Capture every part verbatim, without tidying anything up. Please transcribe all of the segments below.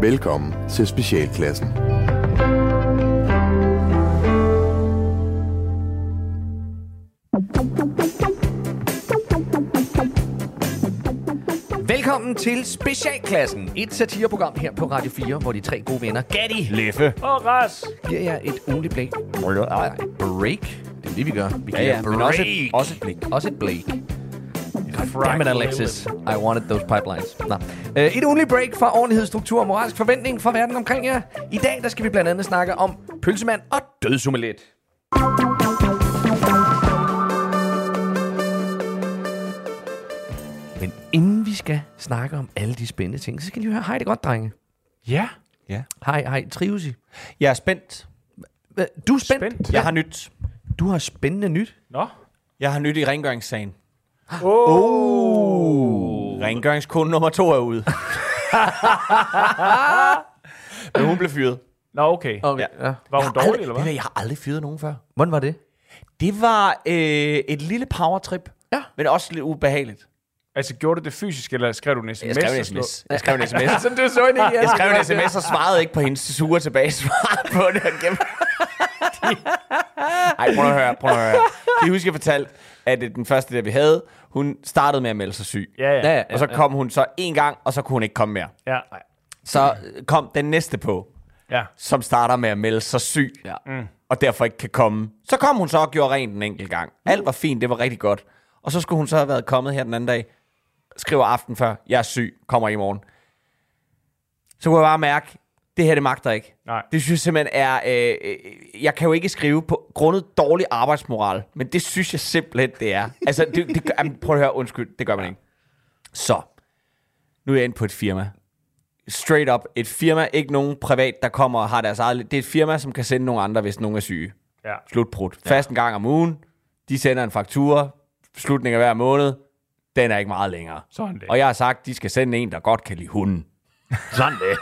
Velkommen til Specialklassen. Velkommen til Specialklassen, et satireprogram her på Radio fire, hvor de tre gode venner Gatti, Leffe og Ras giver jer et ugenligt blik. Break. Det er det, vi gør. Vi giver ja, ja, break. Men også et, også et blik. Også et blik. Dammit, Alexis. I wanted those pipelines. Nå. Øh, et ugenligt break fra ordentlighed, struktur og moralsk forventning fra verden omkring jer. I dag der skal vi blandt andet snakke om pølsemand og dødsomelet. Men inden vi skal snakke om alle de spændende ting, så skal I høre, hej det godt, drenge. Ja. Ja. Hej, hej, trives I? Jeg er spændt. Du er spændt? spændt. Jeg har nyt. Du har spændende nyt? Nå. Jeg har nyt i rengøringssagen. Åh! Oh. Oh. Rengøringskunde nummer to er ude. Men hun blev fyret. Nå, okay. okay. Ja. Var hun dårlig, aldrig, eller hvad? Jeg har aldrig fyret nogen før. Hvordan var det? Det var øh, et lille powertrip, ja. Men også lidt ubehageligt. Altså, gjorde du det fysisk, eller skrev du en sms? Jeg skrev en sms. Jeg skrev en sms. Jeg skrev en sms og svarede ikke på hendes sure tilbage. Svarede på det gennem. Ej, prøv at høre, prøv at høre. Jeg husker, jeg fortalte, at den første, der vi havde, hun startede med at melde sig syg. Ja, ja. Ja, og så kom ja, ja. hun så en gang, og så kunne hun ikke komme mere. Ja. Så kom den næste på, ja. som starter med at melde sig syg, ja. mm. og derfor ikke kan komme. Så kom hun så og gjorde rent en enkelt gang. Alt var fint, det var rigtig godt. Og så skulle hun så have været kommet her den anden dag, skriver aften før, jeg er syg, kommer i morgen. Så kunne jeg bare mærke, det her, det magter ikke. Nej. Det synes jeg simpelthen er... Øh, jeg kan jo ikke skrive på grundet dårlig arbejdsmoral, men det synes jeg simpelthen, det er. Altså, det, det gør, jamen, prøv at høre, undskyld, det gør man ikke. Så, nu er jeg inde på et firma. Straight up, et firma, ikke nogen privat, der kommer og har deres eget... Det er et firma, som kan sende nogle andre, hvis nogen er syge. Ja. Slutbrud. Fast en gang om ugen, de sender en faktura, slutning af hver måned, den er ikke meget længere. Sådan det. Og jeg har sagt, de skal sende en, der godt kan lide hunden. Sådan det.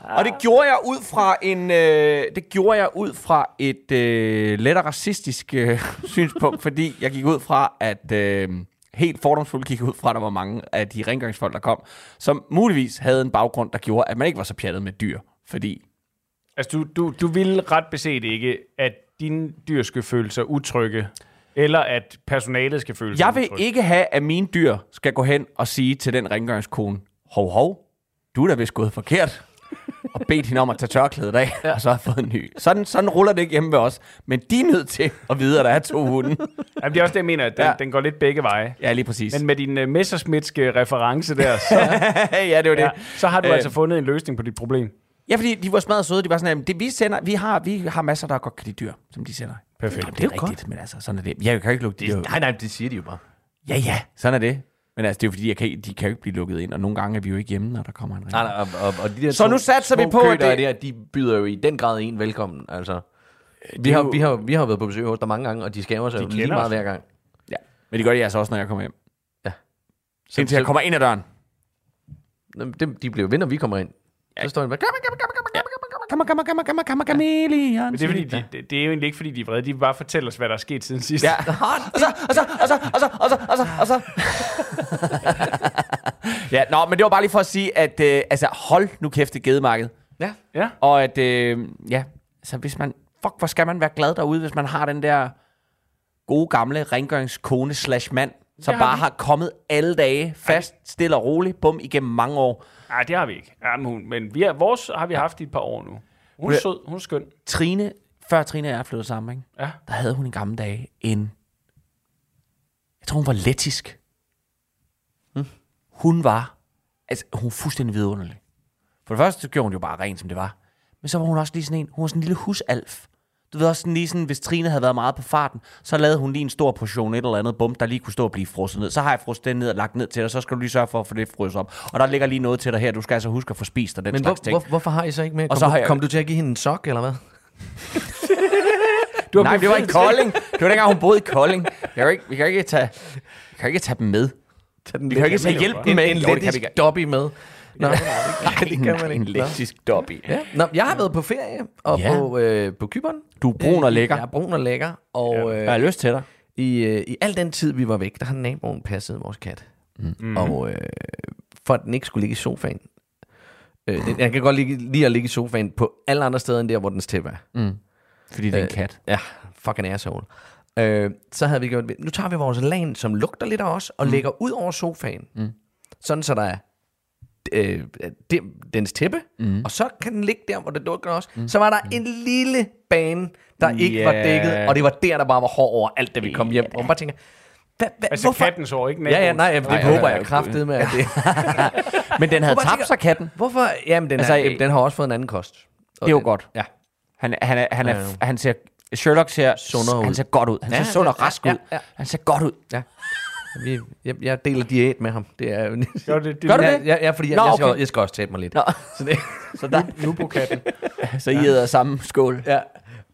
Og det gjorde jeg ud fra en øh, det gjorde jeg ud fra et øh, lettere racistisk øh, synspunkt, fordi jeg gik ud fra at øh, helt fordomsfuldt gik ud fra at der var mange af de rengøringsfolk der kom, som muligvis havde en baggrund der gjorde at man ikke var så pjattet med dyr, fordi altså du du du ville ret beset ikke at dine dyr skal føle sig utrygge. Eller at personalet skal føle sig Jeg vil utrygge. Ikke have at mine dyr skal gå hen og sige til den rengøringskone hov hov, du er da vist gået forkert, og bedt hende om at tage tørklædet af, ja. og så har fået en ny. Sådan, sådan ruller det ikke hjemme ved os, men de er nødt til at vide, at der er to hunde. Jamen det er også det, jeg mener, at den, ja. den går lidt begge veje. Ja, lige præcis. Men med din uh, Messerschmidtske reference der, så, ja, det var det. Ja, så har du øh, altså fundet en løsning på dit problem. Ja, fordi de var smadret søde, de var sådan, at det, vi, sender, vi, har, vi har masser, der godt kan lide dyr, som de sender. Perfekt. Jamen, det er, det er rigtigt, godt. Men altså, sådan er det. Jeg kan ikke lukke det. Nej, nej, det siger de jo bare. Ja, ja, sådan er det. Men altså, det er jo fordi, jeg kan, de kan jo ikke blive lukket ind, og nogle gange er vi jo ikke hjemme, når der kommer en regning. Nej, nej, og, og, og de der så to, nu satser vi på, at det... Der, de byder jo i den grad en velkommen, altså. Vi har jo vi har, vi har været på besøg hos der mange gange, og de skæver sig de jo lige meget os. Hver gang. Ja, men det gør de altså også, når jeg kommer hjem. Ja. Så, Indtil så, jeg kommer ind ad døren. De bliver jo ved, når vi kommer ind. Så står de bare... Kammer, kammer, kammer, kammer, kammer, kamelian. Men det er, fordi de, det, det er jo egentlig ikke, fordi de er vrede. De vil bare fortælle os, hvad der er sket siden sidst. Ja. Og så, og så, og så, og så, og så, og så, og så. Ja, nå, men det var bare lige for at sige, at øh, altså, hold nu kæft det gedemarked. Ja. Ja. Og at, øh, ja, så hvis man, fuck, hvor skal man være glad derude, hvis man har den der gode gamle rengøringskone slash mand, som bare vi. har kommet alle dage fast, Ej. stille og roligt, bum, igennem mange år. Nej, det har vi ikke. Ja, men, men vi er, vores har vi haft i et par år nu. Hun er sød, hun er skøn. Trine, før Trine og jeg flyttede sammen, ikke? Ja. Der havde hun en gammel dag en... Jeg tror, hun var lettisk. Hmm. Hun var... Altså, hun var fuldstændig vidunderlig. For det første gjorde hun jo bare rent, som det var. Men så var hun også lige sådan en... Hun var sådan en lille husalf. Du ved også sådan lige sådan, hvis Trine havde været meget på farten, så lavede hun lige en stor portion et eller andet bum, der lige kunne stå og blive frosset ned. Så har jeg frosset den ned og lagt ned til dig, så skal du lige sørge for at få det frosset op. Og der ligger lige noget til dig her, du skal altså huske at få spist og den Men slags hvor, ting. Men hvorfor har I så ikke med? Og kom, så jeg... kom du til at give hende en sok, eller hvad? du Nej, det var i Kolding. Det var dengang, hun boede i Kolding. Jeg kan ikke, vi kan ikke tage, vi kan ikke tage dem med. Tag den vi kan ikke tage hjælpen med. En lettisk dobby med. Nå, nej, det kan man ikke. En elektrisk dobby. Ja. Nå, jeg har været på ferie og ja. på, øh, på Cypern. Du er brun og lækker. Jeg er brun og lækker. Og, ja. øh, jeg har lyst til dig. I, øh, I al den tid, vi var væk, der har naboen passet vores kat. Mm. Og øh, for at den ikke skulle ligge i sofaen, Øh, den, jeg kan godt lide, lide at ligge i sofaen på alle andre steder end der, hvor dens tæppe er. Mm. Fordi det er øh, en kat. Ja, fucking asshole. Øh, så havde vi gjort, nu tager vi vores lan, som lugter lidt af os, og mm. lægger ud over sofaen. Mm. Sådan, så der er øh, de, dens tæppe, mm. og så kan den ligge der, hvor det lugter os. Mm. Så var der mm. en lille bane, der ikke yeah. var dækket, og det var der, der bare var hård over alt, da vi kom hjem. Og bare tænker... Hva, hva, altså hvorfor? Katten så ikke naboen. Ja, ja, nej, det nej, håber jeg kraftedeme med. At det. Men den havde tabt sig, katten. Hvorfor? Jamen, den, altså, er, den har også fået en anden kost. Det er jo den, godt. Ja. Han, han, er, han, er, ja, han ser, Sherlock ser, sundere han ser godt ud. Han ja, ser sund og rask ja, ud. Ja, ja. Han ser godt ud. Ja. Vi, jeg, jeg deler diæt med ham. Det er, gør, det, det, gør du det? Ja, ja, fordi jeg, Nå, jeg, skal, okay. jeg skal også tabe mig lidt. Nå. Så, det, så der nu på katten. Så I æder sammen skål. Ja.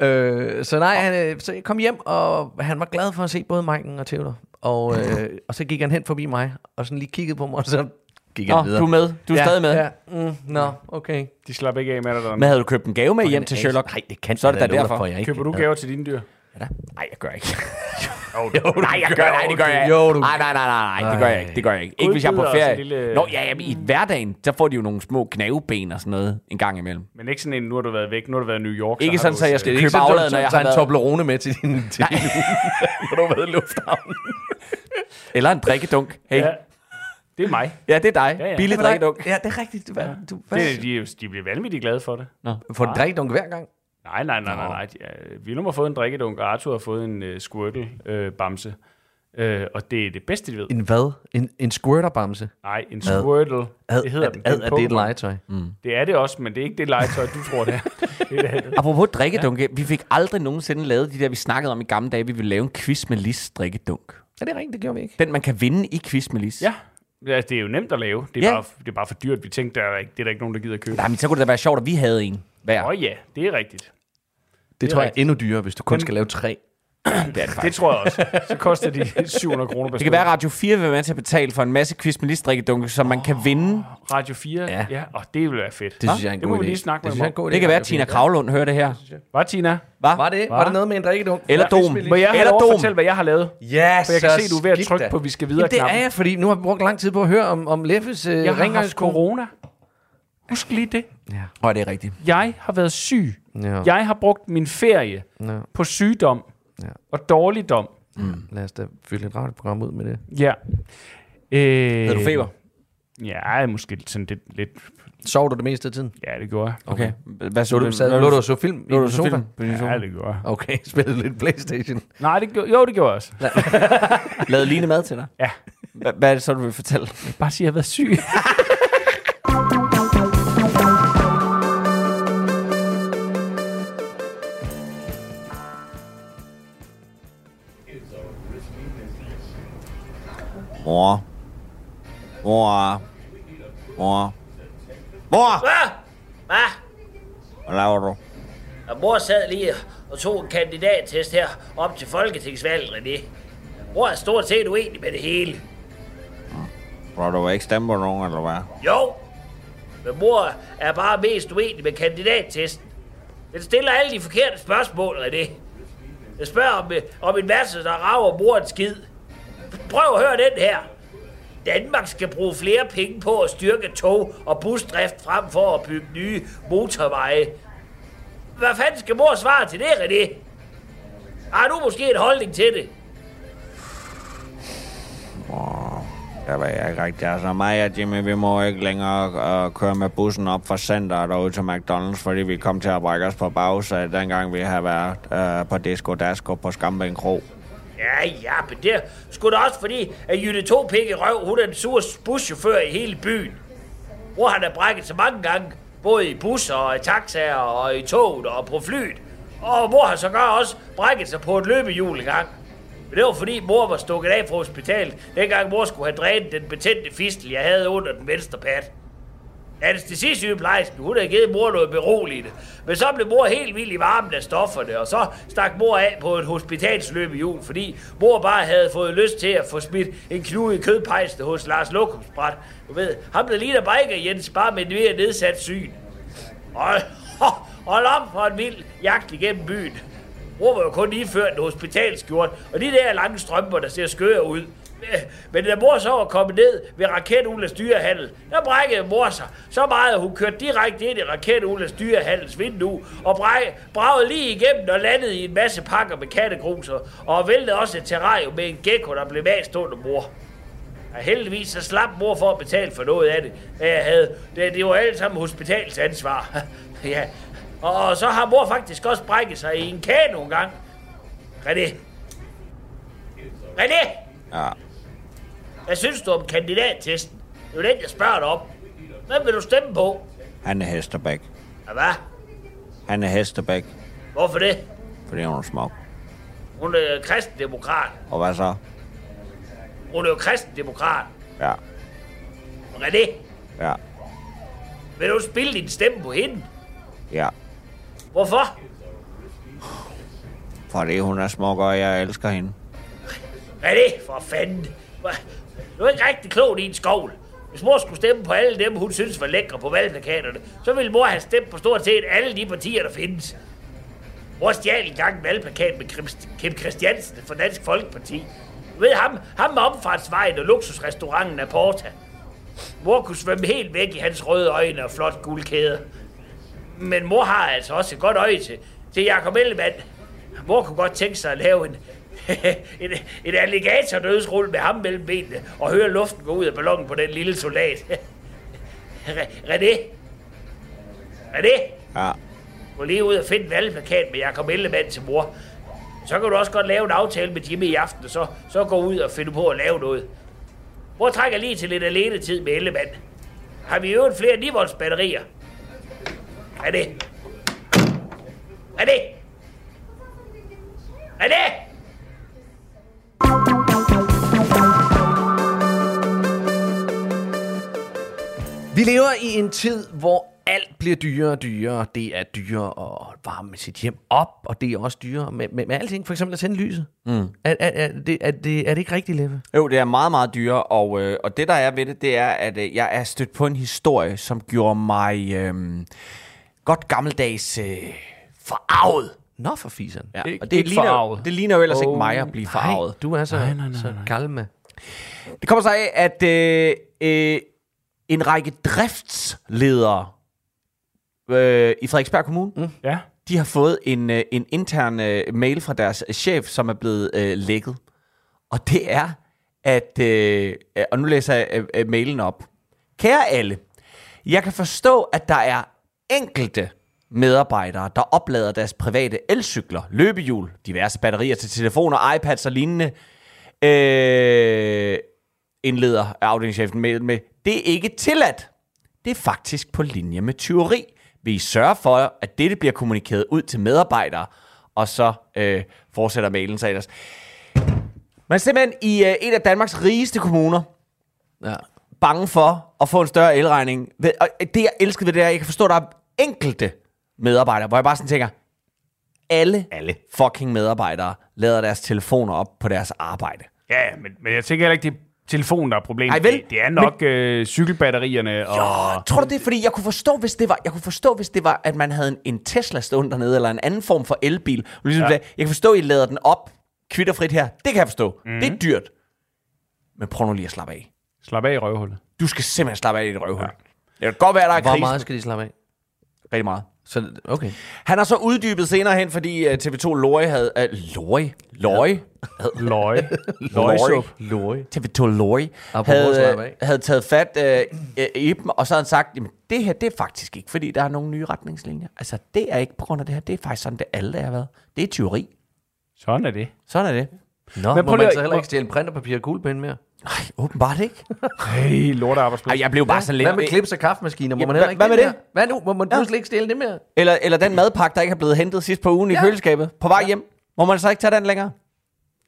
Øh, så nej, han, så jeg kom hjem, og han var glad for at se både Maiken og Theodor. Og, øh, og så gik han hen forbi mig, og sådan lige kiggede på mig, og så gik han oh, videre. Du er med? Du er ja, stadig med? Ja. Mm, Nå, no, okay. De slap ikke af med dig. Men havde du købt en gave med for hjem til Sherlock? Nej, det kan så er det da derfor. For, jeg ikke. Køber du gaver til dine dyr? Ja. Nej, jeg gør ikke. jo, jo, du nej, jeg gør, nej, det gør jeg ikke. Nej, nej, nej, nej, nej, det gør jeg ikke. Det gør jeg ikke. Ikke hvis jeg er på ferie. Lille... Nå, ja, jamen, i hverdagen, så får de jo nogle små knæveben og sådan noget en gang imellem. Men ikke sådan en, nu har du været væk, nu har du været i New York. Ikke så sådan, så jeg skal købe afladen, når jeg har en Toblerone med til din uge, når du har været i lufthavnen. Eller en drikkedunk. Hey. Ja. Det er mig. Ja, det er dig. Ja, ja. Billig drikkedunk. Ja, det er rigtigt. Du, du, det, de, de bliver vanvittigt glade for det. Nå. For en drikkedunk hver gang. Nej, nej, nej, nej, nej. Vilhelm har fået en drikkedunk, og Arthur har fået en uh, squirtle-bamse. Uh, uh, og det er det bedste, de ved. En hvad? En, en squirter-bamse? Nej, en ad. Squirtle. Ad, det hedder ad, den. Ad, er det et legetøj? Mm. Det er det også, men det er ikke det legetøj, du tror, det er. det er det. Apropos drikkedunke, ja. Vi fik aldrig nogensinde lavet de der, vi snakkede om i gamle dage, vi ville lave en quiz med Lis drikkedunk. Ja, det er rigtigt, det gjorde vi ikke. Den, man kan vinde i quiz med Lis. Ja. Altså, det er jo nemt at lave. Det er, ja. bare, det er bare for dyrt. Vi tænkte, der er ikke, det er der ikke nogen, der gider at købe. Nej, men så kunne det da være sjovt, at vi havde en hver. Åh ja, det er rigtigt. Det, det tror rigtigt. Jeg er endnu dyrere, hvis du kun men, skal lave tre. Det, det, det tror jeg også. Så koster de syv hundrede kroner. Det kan være, Radio fire vil være med til at betale for en masse quiz med listdrikkedunke, som oh, man kan vinde. Radio fire? Ja. ja. Oh, det vil være fedt. Det, synes jeg er en det må vi lige snakke det med om. Det, det kan være, at Tina Kravlund hører det her. Hvad, Tina? Hva? Var det? Hva? Var det noget med en drikkedunk? Eller ja. Dom? Må jeg Eller dom. Fortælle, hvad jeg har lavet? Ja, yes, for jeg kan se, du er ved at trykke da. På, vi skal videre. Jamen, det er jeg, fordi nu har vi brugt lang tid på at høre om, om Leffes øh, jeg har haft corona. Husk lige det. Ja. Og det er rigtigt. Jeg har været syg. Ja. Jeg har brugt min ferie ja. På sygdom ja. Og dårligdom. Mm. Lad os da fylde et radioprogram ud med det. Ja. Øh, havde du feber? Ja, måske sådan lidt, lidt. Sov du det meste af tiden? Ja, det gjorde jeg. Okay. okay. Hvad så du? Lå du og så film? Lå du og så film? Ja, det gjorde jeg. Okay, spillede lidt PlayStation. Nej, det gjorde, jo, det gjorde jeg også. Lavede Line mad til dig? Ja. Hvad er det så, du vil fortælle? Bare sige, at jeg har været syg. Mor. Mor. Mor. Mor! Hvad? Hvad? Hvad laver du? Ja, mor sad lige og tog en kandidattest her op til folketingsvalget, René. Mor er stort set uenig med det hele. Prøv du ikke stemme på nogen, eller hvad? Jo, men mor er bare mest uenig med kandidattesten. Den stiller alle de forkerte spørgsmål, René. Jeg spørger om, om en masse, der rager mor en skid. Prøv at høre den her. Danmark skal bruge flere penge på at styrke tog- og busdrift frem for at bygge nye motorveje. Hvad fanden skal mor svare til det, René? Har du måske en holdning til det? Åh, der var jeg ikke rigtig. Altså mig og Jimmy, vi må ikke længere uh, køre med bussen op fra centeret og ud til McDonald's, fordi vi kom til at brække os på bagsædet, dengang vi havde været uh, på Disco Dasko på Skampen Kro. Ja, ja, men det er sgu da også fordi, at Jynetopikke Røv, hun er den sure buschauffør i hele byen. Hvor han har brækket så mange gange, både i busser og i taxaer og i toget og på flyet. Og mor har sågar også brækket sig på et løbehjul engang. Men det var fordi, mor var stukket af fra hospitalet, dengang mor skulle have drænet den betændte fistel, jeg havde under den venstre pat. Anæstesisygeplejersken, hun havde givet mor noget beroligende, men så blev mor helt vild i varmen af stofferne, og så stak mor af på et hospitalsløbehjul, fordi mor bare havde fået lyst til at få smidt en knude i kødpejsen hos Lars Lukusbræt. Du ved, ham der ligner bare ikke af Jens, bare med en mere nedsat syn. Hold, hold op for en vild jagt igennem byen. Mor var jo kun iført en hospitalskjort, og de der lange strømper, der ser skøre ud, Men da mor så var kommet ned ved Racket Ullas dyrehandel, der brækkede mor sig så meget, at hun kørte direkte ind i Racket Ullas dyrehandels vindue og bræk, bragede lige igennem og landede i en masse pakker med kattegruser og væltede også et terrarium med en gecko, der blev magstående mor. Og heldigvis så slap mor for at betale for noget af det, jeg havde. Det, det var alle sammen hospitalsansvar. Ja. Og så har mor faktisk også brækket sig i en kage nogle gange. René. René! Ja. Hvad synes du om kandidattesten? Det er jo den, jeg spørger dig om. Hvem vil du stemme på? Anne Hesterbæk. Ja, hvad? Anne Hesterbæk. Hvorfor det? Fordi hun er smuk. Hun er kristendemokrat. Og hvad så? Hun er jo kristendemokrat. Ja. René? Ja. Vil du spille din stemme på hende? Ja. Hvorfor? Fordi hun er smuk, og jeg elsker hende. René, for fanden. Du er ikke rigtig klog i en skovl. Hvis mor skulle stemme på alle dem, hun synes var lækre på valgplakaterne, så ville mor have stemt på stort set alle de partier, der findes. Mor stjal engang en valgplakat med Kim Christiansen fra Dansk Folkeparti. Du ved ham, ham med omfartsvejen og luksusrestauranten Aporta. Mor kunne svømme helt væk i hans røde øjne og flot guldkæder. Men mor har altså også et godt øje til, til Jacob Ellemann. Mor kunne godt tænke sig at lave en, en, en alligator-dødsrulle med ham mellem benene og høre luften gå ud af ballonen på den lille soldat. René? René? Ja? Gå lige ud og finde en valgplakat med Jacob Ellemann til mor. Så kan du også godt lave en aftale med Jimmy i aften, og så, så gå ud og finde på at lave noget. Mor trækker lige til lidt alene-tid med Ellemann. Har vi øvet flere ni volts batterier? Er det? Er det? Er det? Vi lever i en tid, hvor alt bliver dyrere og dyrere. Det er dyrere at varme sit hjem op, og det er også dyrere med, med, med alting. For eksempel at tænde lyset. Mm. Er, er, er, det, er, det, er det ikke rigtigt, Leffe? Jo, det er meget, meget dyrere. Og, øh, og det, der er ved det, det er, at øh, jeg er stødt på en historie, som gjorde mig øh, godt gammeldags øh, forarvet. Nå, for fiseren. Ja, og det, det, ligner, det ligner jo ellers oh, ikke mig at blive forarvet. Nej, du er så, nej, nej, nej, nej. så kalme. Det kommer så af, at øh, øh, en række driftsledere Øh, i Frederiksberg Kommune. Mm. Ja. De har fået en, en intern uh, mail fra deres chef, som er blevet uh, lækket. Og det er, at... Uh, og nu læser jeg uh, uh, mailen op. Kære alle, jeg kan forstå, at der er enkelte medarbejdere, der oplader deres private elcykler, løbehjul, diverse batterier til telefoner, iPads og lignende. Uh, indleder afdelingschefen mailen med, det er ikke tilladt. Det er faktisk på linje med tyveri. Vi sørger for, at dette bliver kommunikeret ud til medarbejdere, og så øh, fortsætter mailen sig ellers. Men simpelthen i øh, en af Danmarks rigeste kommuner, ja. Bange for at få en større elregning. Og det, jeg elskede ved det der, jeg kan forstå, at der er enkelte medarbejdere, hvor jeg bare sådan tænker, alle, alle fucking medarbejdere lader deres telefoner op på deres arbejde. Ja, men, men jeg tænker heller ikke, det telefonen, der er problemet. Ej, det er nok men... øh, cykelbatterierne. Og... Jo, tror du det? Fordi jeg kunne forstå, hvis det var, jeg kunne forstå, hvis det var, at man havde en, en Tesla stående dernede, eller en anden form for elbil. Ligesom ja. Jeg kan forstå, at I lader den op kvitterfrit her. Det kan jeg forstå. Mm. Det er dyrt. Men prøv nu lige at slappe af. Slappe af i røvhullet. Du skal simpelthen slappe af i dit røvhul. Ja. Det kan godt være, der er krise. Hvor meget skal de slappe af? Rigtig meget. Så, okay. Han har så uddybet senere hen, fordi uh, T V to Lorry havde... Uh, Lorry? Lorry? Lorry. Lorry. Lorry. T V to Lorry havde, uh, havde taget fat uh, i dem, og så havde han sagt, jamen det her, det er faktisk ikke, fordi der er nogle nye retningslinjer. Altså, det er ikke på grund af det her. Det er faktisk sådan, det alle har været. Det er tyveri. Sådan er det. Sådan er det. Nå, men må man så heller ikke stjæle printerpapir og kuglepen mere? Nej, åbenbart ikke. Hey, lorte arbejdsplads. Jeg blev bare sådan lidt... Hvad med klips og kaffemaskiner? Må ja, man heller ikke... Hvad med det? Hvad nu? Må man pludselig ja. Ikke stjæle det mere? Eller, eller den madpakke, der ikke er blevet hentet sidst på ugen ja. I køleskabet. På vej ja. Hjem. Må man så ikke tage den længere?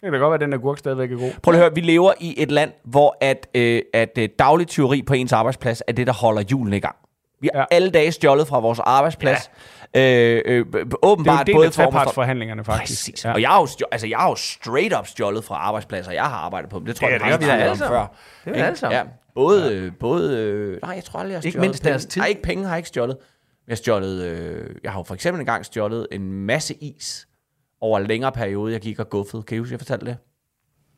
Det kan da godt være, at den agurk stadigvæk er god. Prøv lige at høre, vi lever i et land, hvor at, øh, at øh, daglig tyveri på ens arbejdsplads er det, der holder julen i gang. Vi har ja. Alle dage stjålet fra vores arbejdsplads. Ja. Øh, øh, åbenbart det er jo en del af trepartsforhandlingerne, faktisk. Præcis. Ja. Og jeg har, stjålet, altså, jeg har jo straight up stjålet fra arbejdspladser, jeg har arbejdet på dem. Det tror jeg, vi har alle sammen. Det er alle sammen. Ja. Både, ja. både... Øh, nej, jeg tror aldrig, jeg har stjålet ikke mindst deres tid. Nej, ikke penge har jeg ikke stjålet. Jeg har stjålet... Øh, jeg har jo for eksempel engang stjålet en masse is over en længere periode, jeg gik og guffede. Kan I huske, jeg fortalte det?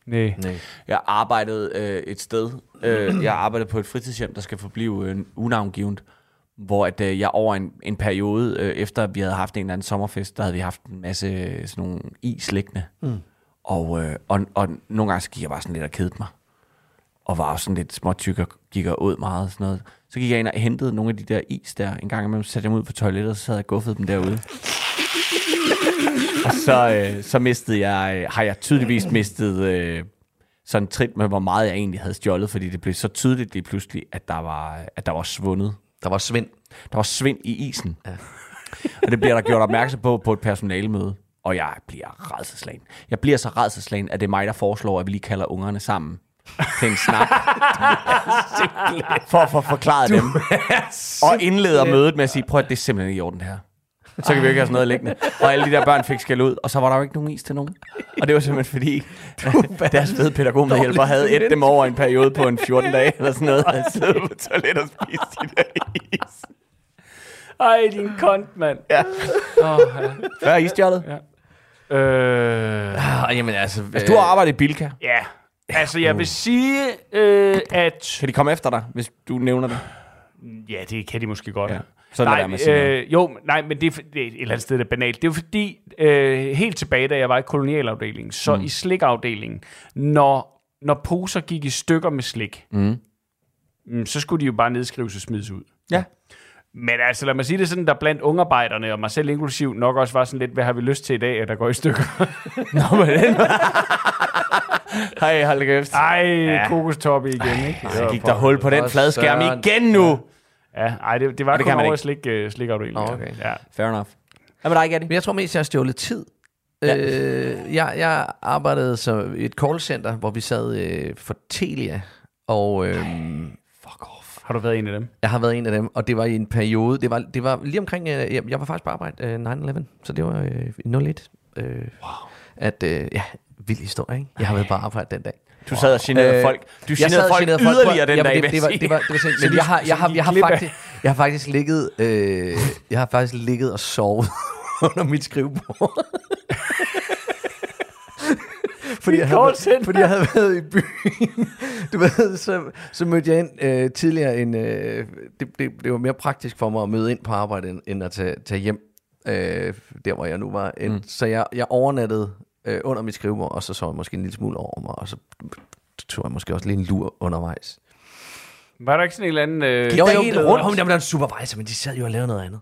Nej. Nej. Jeg arbejdede øh, et sted. Øh, jeg arbejdede på et fritidshjem, der skal forblive øh, unavngivent. Hvor at, øh, jeg over en, en periode, øh, efter vi havde haft en eller anden sommerfest, der havde vi haft en masse øh, sådan nogle is liggende. Mm. Og, øh, og, og nogle gange så gik jeg bare sådan lidt og kedede mig. Og var også sådan lidt småtyk og gik og ud meget og sådan noget. Så gik jeg ind og hentede nogle af de der is der. En gang imellem satte jeg dem ud på toilettet, og så havde jeg guffet dem derude. Og så, øh, så mistede jeg, øh, har jeg tydeligvis mistet øh, sådan trit med, hvor meget jeg egentlig havde stjålet, fordi det blev så tydeligt lige pludselig, at der var, at der var svundet. Der var svind. Der var svind i isen. Ja. Og det bliver der gjort opmærksom på på et personalemøde. Og jeg bliver rædselslagen. Jeg bliver så rædselslagen, at det er mig, der foreslår, at vi lige kalder ungerne sammen til en snak. For at få forklaret dem. Og indleder mødet med at sige, prøv at det er simpelthen ikke i orden det her. Så kan vi ikke have sådan noget liggende. Og alle de der børn fik skæld ud, og så var der jo ikke nogen is til nogen. Og det var simpelthen fordi, deres ved pædagog med hjælper havde et dem over en periode på en fjorten dage, eller sådan noget, og havde siddet på toilet og spist de der is. Ej, din kont, mand. Ja. Oh, ja. Hvad er isstjålet? Ja. Øh... Ah, jamen altså... Øh... Du har arbejdet i Bilka. Ja. Yeah. Altså, jeg vil sige, øh, at... Kan de komme efter dig, hvis du nævner det? Ja, det kan de måske godt. Ja. Nej, øh, jo, nej, men det er, det er et eller andet sted, der er banalt. Det er fordi, øh, helt tilbage, da jeg var i kolonialafdelingen, så mm. i slikafdelingen, når, når poser gik i stykker med slik, mm. mm, så skulle de jo bare nedskrives og smides ud. Ja. Men altså, lad mig sige det sådan, der blandt ungarbejderne, og mig selv inklusiv, nok også var sådan lidt, hvad har vi lyst til i dag, at der går i stykker? Nå, men den hej, hold kæft. Ej, ja. Kokostoppe igen, ikke? Ej, så gik der hul på den fladskærm igen nu. Ja, nej, det, det var det kun over slik, uh, slikafdelingen. Oh, okay. Ja. Fair enough. Hvad med dig, Gatti? Men jeg tror mest, jeg har stjålet tid. Ja. Øh, jeg, jeg arbejdede så i et callcenter, hvor vi sad øh, for Telia, og... Øh, fuck off. Har du været en af dem? Jeg har været en af dem, og det var i en periode... Det var, det var lige omkring... Øh, jeg, jeg var faktisk på arbejde øh, nine eleven, så det var øh, nul et. Øh, wow. At, øh, ja, vild historie, ikke? Jeg har været på arbejde den dag. Du sad og generede øh, folk. Du generede folk yderligere den dag, vil jeg sige. Jeg har, jeg har, jeg har faktisk, jeg har faktisk ligget, øh, jeg har faktisk ligget og sovet under mit skrivebord. Fordi jeg, havde, fordi jeg havde været i byen. Du ved, så, så mødte jeg ind øh, tidligere. End, øh, det, det, det var mere praktisk for mig at møde ind på arbejde, end at tage, tage hjem, øh, der hvor jeg nu var. End, mm. Så jeg, jeg overnattede under mit skrivebord, og så så jeg måske en lille smule over mig, og så tog jeg måske også lige en lur undervejs. Var der ikke sådan en eller anden... Øh, jo, jo, jo, rundt om dem, der er en supervisor, men de sad jo og lavede noget andet.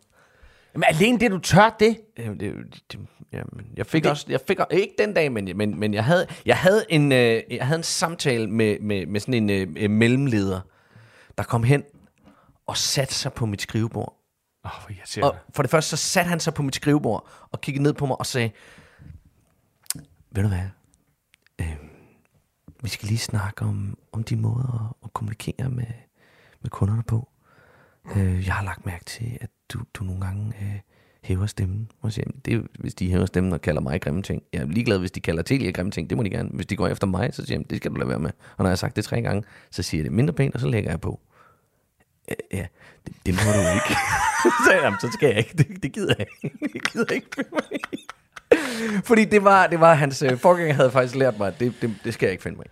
Jamen alene det, du tør det? Jamen, det, det, jamen jeg fik det, også... Jeg fik, ikke den dag, men, men, men jeg, havde, jeg, havde en, øh, jeg havde en samtale med, med, med sådan en øh, mellemleder, der kom hen og satte sig på mit skrivebord. Åh, oh, hvor irriterende. Og for det første, så satte han sig på mit skrivebord og kiggede ned på mig og sagde... Ved du hvad? Øh, vi skal lige snakke om, om de måder at, at kommunikere med, med kunderne på. Øh, jeg har lagt mærke til, at du, du nogle gange øh, hæver stemmen. Siger, det er, hvis de hæver stemmen og kalder mig grimme ting. Jeg er ligeglad, hvis de kalder Telia grimme ting. Det må de gerne. Hvis de går efter mig, så siger jeg, det skal du lade være med. Og når jeg har sagt det tre gange, så siger jeg det mindre pænt, og så lægger jeg på. Øh, ja, det, det må du ikke. Så, jamen, så skal jeg ikke. Det, det gider jeg ikke. Det gider ikke med mig. Fordi det var, det var hans øh, forgænger havde faktisk lært mig, at det, det, det skal jeg ikke finde mig.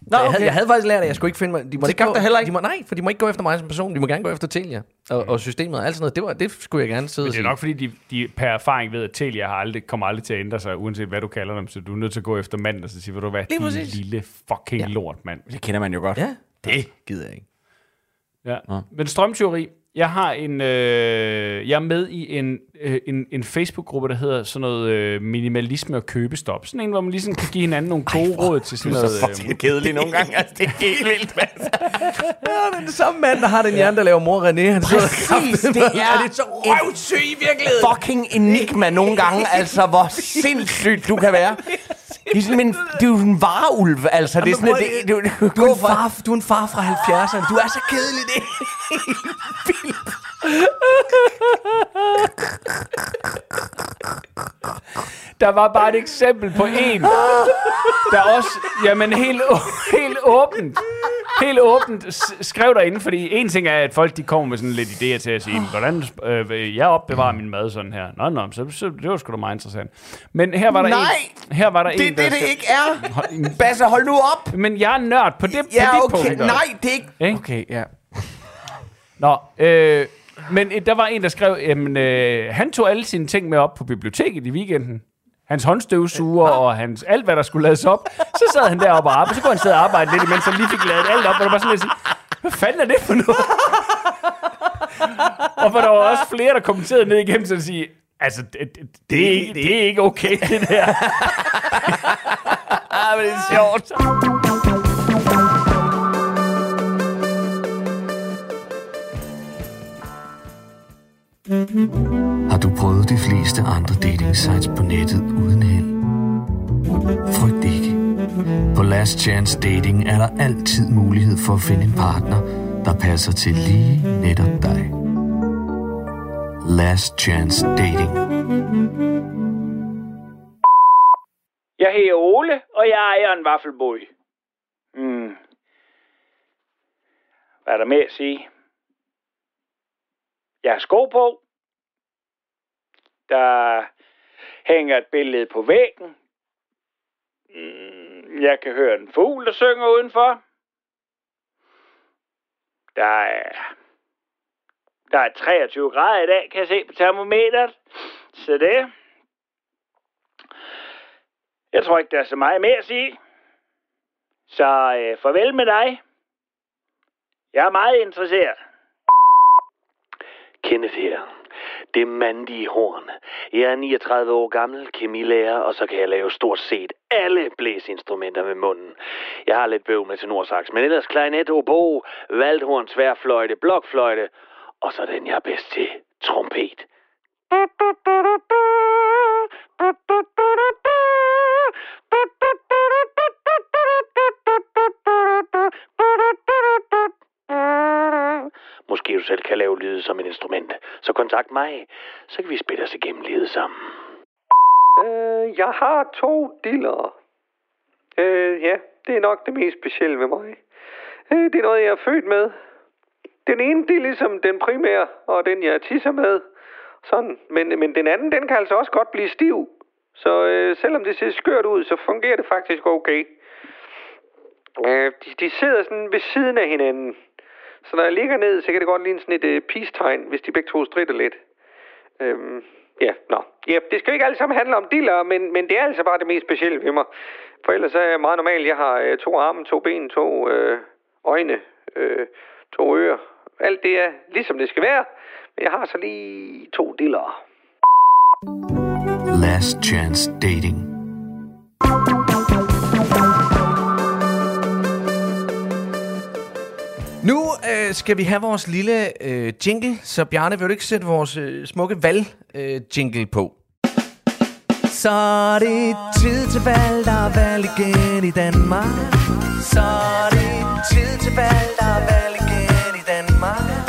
Nå, okay. jeg, havde, jeg havde faktisk lært, at jeg skulle ikke finde mig. De må ikke gå, heller ikke. De må, nej, for de må ikke gå efter mig som person. De må gerne gå efter Telia og, og systemet og alt sådan noget. Det, var, det skulle jeg gerne sidde og sige. Det er nok fordi, de, de per erfaring ved, at Telia har aldrig, kommer aldrig til at ændre sig, uanset hvad du kalder dem. Så du er nødt til at gå efter manden og så sige, vil du være din præcis. Lille fucking ja. Lort, mand. Det kender man jo godt. Ja, det gider jeg ikke. Ja. Ja. Men strømteori. Jeg har en, øh, jeg er med i en, øh, en, en Facebook-gruppe, der hedder sådan noget øh, minimalisme og købestop. Sådan en, hvor man ligesom kan give hinanden nogle gode Ej, råd til sådan noget. Det er så fucking kedeligt nogle gange. Altså, det er helt vildt, mand. Ja, den samme mand, der har den hjerne, der laver mor René. Han præcis, kraften, det er, er det så røvsyg i virkeligheden. Fucking enigma nogle gange, altså hvor sindssygt du kan være. Det er, sådan, men, det er jo en vareulv, altså. Det er sådan, det, du, du, du, er en far, du er en far fra halvfjerdserne. Du er så kedelig, det er helt vildt. Der var bare et eksempel på en, der også, jamen helt, helt åbent, helt åbent skrev derinde, fordi en ting er, at folk de kommer med sådan lidt idéer til at sige, hvordan øh, jeg opbevarer min mad sådan her. Nå, nå, så, så det var sgu da meget interessant. Men her var der Nej, en, her var der det er det, der, det ikke er. Hold, Basse, hold nu op. Men jeg er nørd på det, ja, på okay. punkt. Nej, det er ikke. Okay, ja. Nå, øh, men der var en, der skrev, jamen, øh, han tog alle sine ting med op på biblioteket i weekenden. Hans håndstøvsuger og hans, alt, hvad der skulle lades op. Så sad han deroppe og arbejdede. Så kunne han sidde og arbejde lidt, imens han lige fik ladet alt op. Og det var sådan lidt sådan, hvad fanden er det for noget? Og for der var også flere, der kommenterede ned igennem, så at sige, altså, det, det, det, er ikke, det er ikke okay, det der. Ah, men det er sjovt. Har du prøvet de fleste andre dating sites på nettet uden held? Frygt ikke. På Last Chance Dating er der altid mulighed for at finde en partner, der passer til lige netop dig. Last Chance Dating. Jeg hedder Ole, og jeg ejer en vaffelbod. Hmm. Hvad er der med at sige? Jeg har sko på. Der hænger et billede på væggen. Jeg kan høre en fugl, der synger udenfor. Der er, der er treogtyve grader i dag, kan jeg se på termometeret. Så det. Jeg tror ikke, der er så meget mere at sige. Så øh, farvel med dig. Jeg er meget interesseret. Kenneth her. Det mandlige horn. Jeg er niogtredive år gammel, kemilærer, og så kan jeg lave stort set alle blæsinstrumenter med munden. Jeg har lidt bøv med tenorsaks, men ellers klarinet, oboe, valdhorn, tværfløjte, blokfløjte, og så den, jeg er bedst til, trompet. Måske du selv kan lave lyde som et instrument. Så kontakt mig, så kan vi spille os igennem livet sammen. Øh, jeg har to diller. Øh, ja, det er nok det mest specielle ved mig. Øh, det er noget, jeg er født med. Den ene, det er ligesom den primære, og den, jeg tisser med. Sådan, men, men den anden, den kan altså også godt blive stiv. Så øh, selvom det ser skørt ud, så fungerer det faktisk okay. Øh, de, de sidder sådan ved siden af hinanden. Så når jeg ligger ned, så kan det godt ligne sådan et øh, peace-tegn, hvis de begge to stritter lidt. Øhm, ja, nå. Ja, det skal jo ikke alle sammen handle om diller, men, men det er altså bare det mest specielle ved mig. For ellers er jeg meget normal. Jeg har øh, to arme, to ben, to øh, øjne, øh, to ører. Alt det er ligesom det skal være. Men jeg har så lige to diller. Last Chance Dating. Nu øh, skal vi have vores lille øh, jingle, så Bjarne, vil du ikke sætte vores øh, smukke valg-jingle øh, på? Så er det tid til valg, der er valg igen i Danmark. Så er det tid til valg, der er valg igen i Danmark.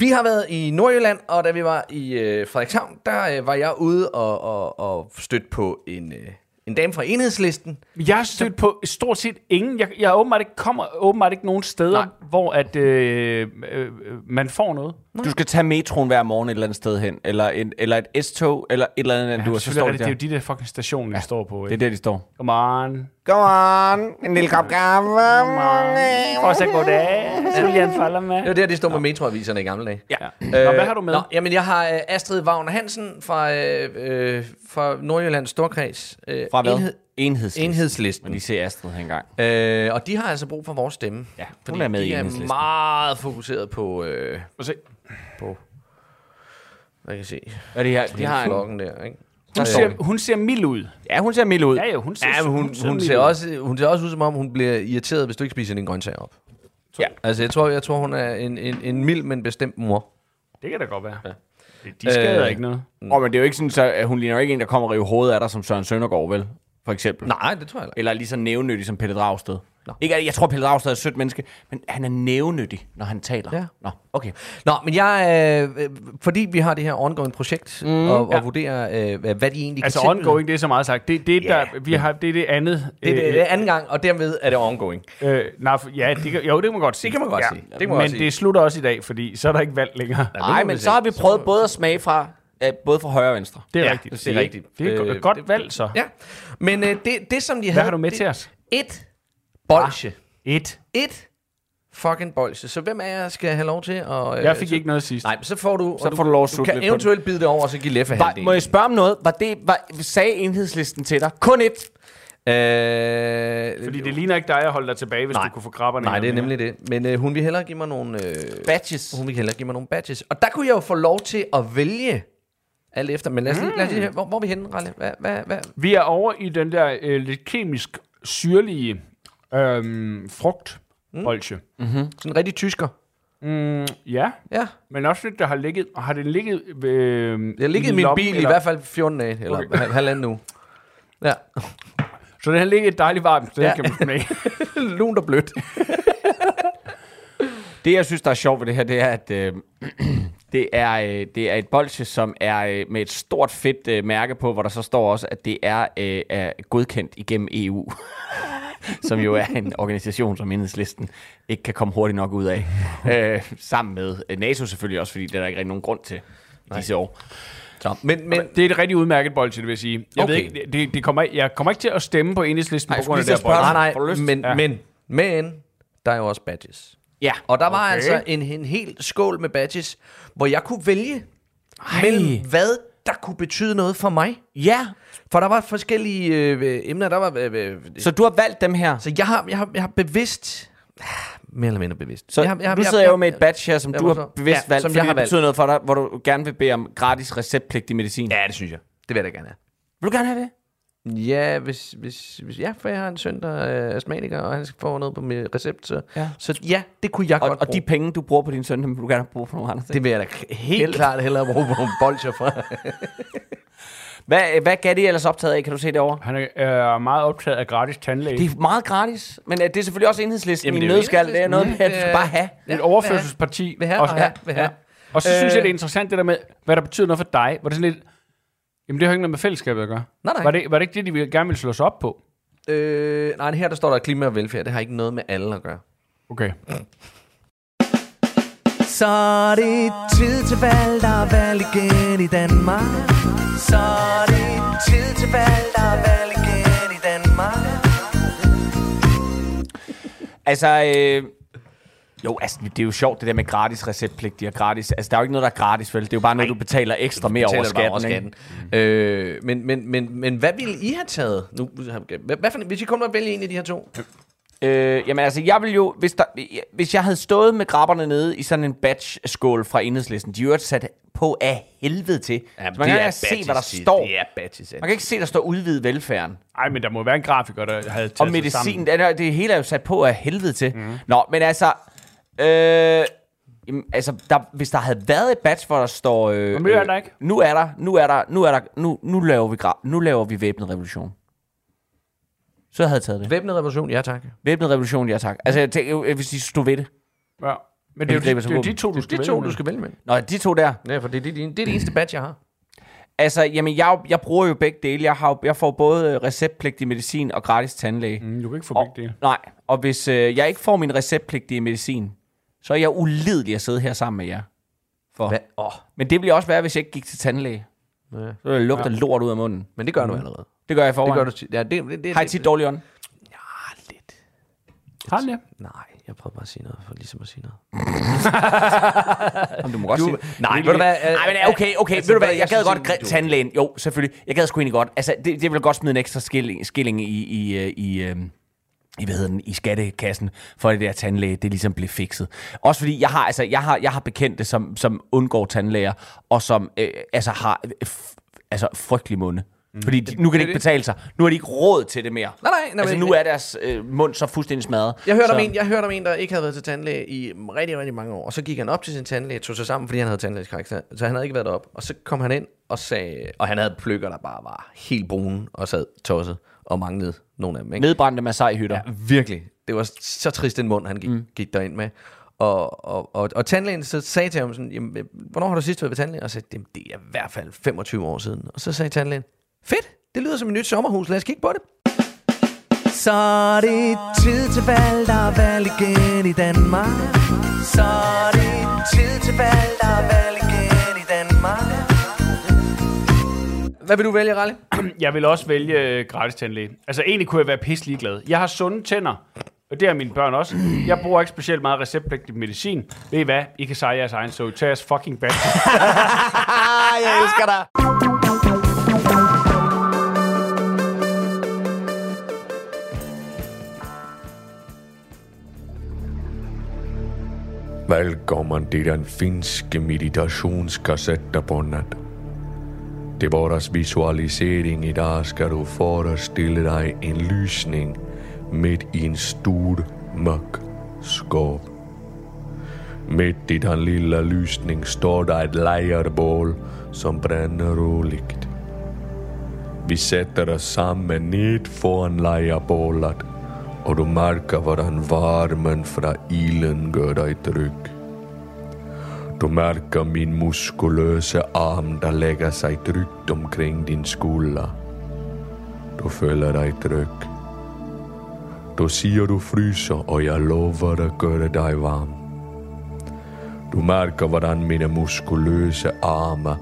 Vi har været i Nordjylland, og da vi var i øh, Frederikshavn, der øh, var jeg ude og, og, og stødte på en... Øh, En dame fra Enhedslisten. Jeg har stødt på stort set ingen. Jeg, jeg åbenbart ikke kommer åbenbart ikke nogen steder, nej, hvor at, øh, øh, man får noget. Nej. Du skal tage metroen hver morgen et eller andet sted hen, eller, en, eller et S-tog, eller et eller andet. Ja, du, så står det, det er jo de der fucking stationer, ja, de står på. Ikke? Det er der, de står. Come on. Come on. En lille kop kaffe. Come on. Fortsæt goddag. Julian falder med. Det var der, de står med metroaviserne i gamle dage. Ja. Ja. Nå, øh, hvad har du med? Nå, jamen, jeg har øh, Astrid Wagner Hansen fra, øh, øh, fra Nordjyllands Storkreds. Øh, fra hvad? Enhed, Enhedslisten. Enhedslisten. Og de ser Astrid her engang. Øh, og de har altså brug for vores stemme. Ja, hun er med i Enhedslisten. De er meget fokuseret på... Øh, Må se. På... Hvad kan jeg se? Ja, de har, de har flokken der, ikke? Hun ser, hun ser mild ud. Ja, hun ser mild ud. Ja, jo, hun ser, ja, hun, hun, hun, hun, ser også, hun ser også ud, som om hun bliver irriteret, hvis du ikke spiser din grøntsager op. Ja. Altså, jeg tror, jeg tror hun er en, en, en mild, men bestemt mor. Det kan da godt være. Ja. De skader øh, ikke noget. Åh, oh, men det er jo ikke sådan, så, at hun ligner ikke en, der kommer og river hovedet af dig, som Søren Søndergaard, vel? for eksempel. Nej, det tror jeg ikke. Eller lige så nævnyttig som Pelle Dragsted. Nå. Ikke, jeg tror, Pelle Dragsted er et sødt menneske, men han er nævnyttig, når han taler. Ja. Nå, okay. Nå, men jeg, øh, fordi vi har det her ongoing projekt, mm, og, og ja. vurderer, øh, hvad de egentlig altså kan. Altså ongoing, det er så meget sagt. Det, det, yeah. der, vi har, det er det andet. Det, det, øh, det er anden gang, og dermed er det ongoing. Øh, nej, ja, det kan, jo, det kan man godt sige. Det kan man godt ja, sige. Det man men godt sige. Det slutter også i dag, fordi så er der ikke valg længere. Nej, men så har vi prøvet både at smage fra... Både fra højre og venstre. Det er ja, rigtigt. Det er rigtigt. Det er et øh, godt det, valg, så. Ja. Men øh, det, det, som de havde... Hvad har du med det, til os? Et bolsje. Ah, et? Et fucking bolsje. Så hvem af jer skal have lov til at... Øh, jeg fik så, ikke noget sidst. Nej, så får du... Så du, får du lov at slutte. Du kan eventuelt bide det over, og så give Leffe halvdelen. Må jeg spørge om noget? Var det, var, sagde Enhedslisten til dig? Kun et... Øh, Fordi det ligner ikke dig at holde dig tilbage, hvis nej, du kunne få krabberne. Nej, det er nemlig det. Men øh, hun vil hellere give mig nogle øh, badges. Hun vil hellere give mig nogle badges. Og der kunne jeg jo få lov til at vælge alt efter. Men lad os mm. lige, lad os lige, hvor, hvor er vi henne, Ralle? Hva, hva, hva? Vi er over i den der øh, lidt kemisk syrlige øh, frugtbolsje. Mm. Mm-hmm. Sådan en rigtig tysker. Mm, ja. ja, men også lidt, der har ligget. Har det ligget øh, det har ligget i min bil eller? I hvert fald fjorten dage. Eller okay. halvanden uge. Ja. Så det har ligget et dejligt varmt sted, ja. Kan man smage. Lunt og blødt. Det, jeg synes, der er sjovt ved det her, det er, at øh, det, er, øh, det er et bolsje, som er øh, med et stort fedt øh, mærke på, hvor der så står også, at det er, øh, er godkendt igennem E U. Som jo er en organisation, som Enhedslisten ikke kan komme hurtigt nok ud af. Øh, sammen med NATO selvfølgelig også, fordi det er der ikke rigtig nogen grund til i disse år. Så, men, men det er et rigtig udmærket bolsje, det vil jeg sige. Jeg okay. ved ikke, det, det kommer, jeg kommer ikke til at stemme på Enhedslisten på grund af det her bolsje. Nej, nej, men, ja. men, men der er jo også badges. Ja. Og der okay. var altså en, en hel skål med badges, hvor jeg kunne vælge mellem, hvad der kunne betyde noget for mig. Ja. For der var forskellige øh, emner, der var... Øh, øh, så du har valgt dem her? Så jeg har, jeg har, jeg har bevidst... mere eller mindre bevidst. Så jeg har, jeg har, nu sidder jeg, jeg jo med et badge her, som du har bevidst ja, valgt, som jeg har valgt. Det betyder noget for dig, hvor du gerne vil bede om gratis receptpligtig medicin. Ja, det synes jeg. Det vil jeg da gerne have. Vil du gerne have det? Ja, hvis, hvis, hvis ja, for jeg har en søn, der er astmatiker, og han skal få noget på min recept, så ja, så, ja det kunne jeg og, godt bruge. Og de penge, du bruger på din søn, dem vil du gerne bruge på nogle andre ting. Det vil jeg da helt, helt klart hellere bruge på nogle bolcher fra. Hvad, hvad Gatti ellers optaget af? Kan du se det over? Han er øh, meget optaget af gratis tandlæge. Det er meget gratis, men det er selvfølgelig også Enhedslisten i nødskal. Det er noget med, at du skal bare have. Ja, et overførselsparti. Vil have, også, vil have, vil have. Ja. Og så øh. synes jeg, det er interessant det der med, hvad der betyder noget for dig. Var det sådan lidt... Jamen, det har ikke noget med fællesskabet at gøre. Nej, nej. Var det, var det ikke det, de gerne ville slå sig op på? Øh, nej, her der står der klima og velfærd. Det har ikke noget med alle at gøre. Okay. Mm. Så er det tid til valg, der er valg igen i Danmark. Så er det tid til valg, der er valg igen i Danmark. Altså, øh, jo, altså, det er jo sjovt, det der med gratis receptpligtige og gratis. Altså, der er jo ikke noget, der er gratis, vel? Det er jo bare noget, du betaler ekstra mere betaler over skatten. Over skatten. Mm. Øh, men, men, men, men hvad ville I have taget? Nu, hvad for, hvis I kun måtte vælge en af de her to? Øh, jamen altså, jeg ville jo, hvis, der, hvis jeg havde stået med grabberne nede i sådan en batch-skål fra Enhedslisten, de er jo sat på af helvede til. Jamen, man kan ikke se, hvad der står. Man kan ikke se, der står udvidet velfærden. Nej, men der må være en grafiker, der havde taget og medicin, det, det hele er jo sat på af helvede til. Mm. Nå, men altså... Øh, jamen, altså, der, hvis der havde været et batch, hvor der står... Øh, men nu er der ikke. Nu er der, nu er der, nu er der, nu, nu laver vi gra- nu laver vi væbnet revolution. Så havde jeg taget det. Væbnet revolution, ja tak. Væbnet revolution, ja tak. Altså, jeg tænker, hvis de stod ved det. Ja, men det er, det er, det er de to, du skal, de to, du skal vælge med. Nå, de to der. Ja, for det, det, det, det er det eneste badge, jeg har. Altså, jamen, jeg, jeg bruger jo begge dele. Jeg, har, jeg får både receptpligtig medicin og gratis tandlæge. Mm, du kan ikke få og, begge dele. Nej, og hvis øh, jeg ikke får min receptpligtige medicin, så er jeg ulidelig at sidde her sammen med jer. For. Oh. Men det ville også være, hvis jeg ikke gik til tandlæge. Ja. Så ville jeg lugte ja. lort ud af munden. Men det gør du allerede. Det gør jeg forvejen. Det gør du t- ja, det, det, det, har I tit dårlig ånd? Ja, lidt. Har du det? Nej, jeg prøver bare at sige noget, for ligesom at sige noget. Jamen, du må godt du, sige det. Nej, ved du hvad? Øh, nej, men okay, okay. Altså, ved du hvad? Jeg, jeg gad godt græ- tandlægen. Jo, selvfølgelig. Jeg gad sgu egentlig godt. Altså, det, det vil godt smide en ekstra skilling, skilling i, i, i, øh, i, hvad hedder den, i skattekassen, for det der tandlæge, det ligesom blev fikset. Også fordi, jeg har, altså, jeg har, jeg har bekendte, som, som undgår tandlæger, og som øh, altså, har øh, f- altså, frygtelig munde. Fordi de, nu kan det ikke betale sig. Nu har de ikke råd til det mere. Nej, nej. nej altså, nu er deres øh, mund så fuldstændig smadret. Jeg hørte, om en, jeg hørte om en, der ikke havde været til tandlæge i rigtig, rigtig mange år. Og så gik han op til sin tandlæge, tog sig sammen, fordi han havde tandlægekarakter. Så han havde ikke været deroppe. Og så kom han ind og sagde... Og han havde pløkker, der bare var helt brune og sad tosset. og manglede nogle af dem. Ikke? Nedbrændte Masai-hytter. Ja, virkelig. Det var så trist en mund, han gik, mm. gik derind med. Og, og, og, og tandlægen så sagde til ham sådan, jamen, hvornår har du sidst været ved tandlægen? Og så sagde, det er i hvert fald femogtyve år siden. Og så sagde tandlægen, fedt, det lyder som et nyt sommerhus, lad os kigge på det. Så er det tid til valg, der er valg igen i Danmark. Så er det tid til valg, der er valg igen i Danmark. Hvad vil du vælge, Ralle? Jeg vil også vælge gratis tandlæge. Altså egentlig kunne jeg være pisselig glad. Jeg har sunde tænder, og det har mine børn også. Jeg bruger ikke specielt meget receptpligtig medicin. Ved I hvad? I kan sejre jeres egen, så I tager jeres fucking bad. Jeg elsker dig. Välkommen til den finske meditationskassetter på nat. Til vores visualisering i dag skal du forestille dig en lysning midt i en stor, mørk skov. Midt i den lille lysning står der et lejrbål, som brænder roligt. Vi sætter os sammen ned foran lejrbålet, og du mærker, hvordan varmen fra ilden gør dig tryg. Du mærker min muskuløse arm, der lægger sig trygt omkring din skulder. Du føler dig tryg. Du siger, du fryser, og jeg lover at gøre dig varm. Du mærker, hvordan mine muskuløse arme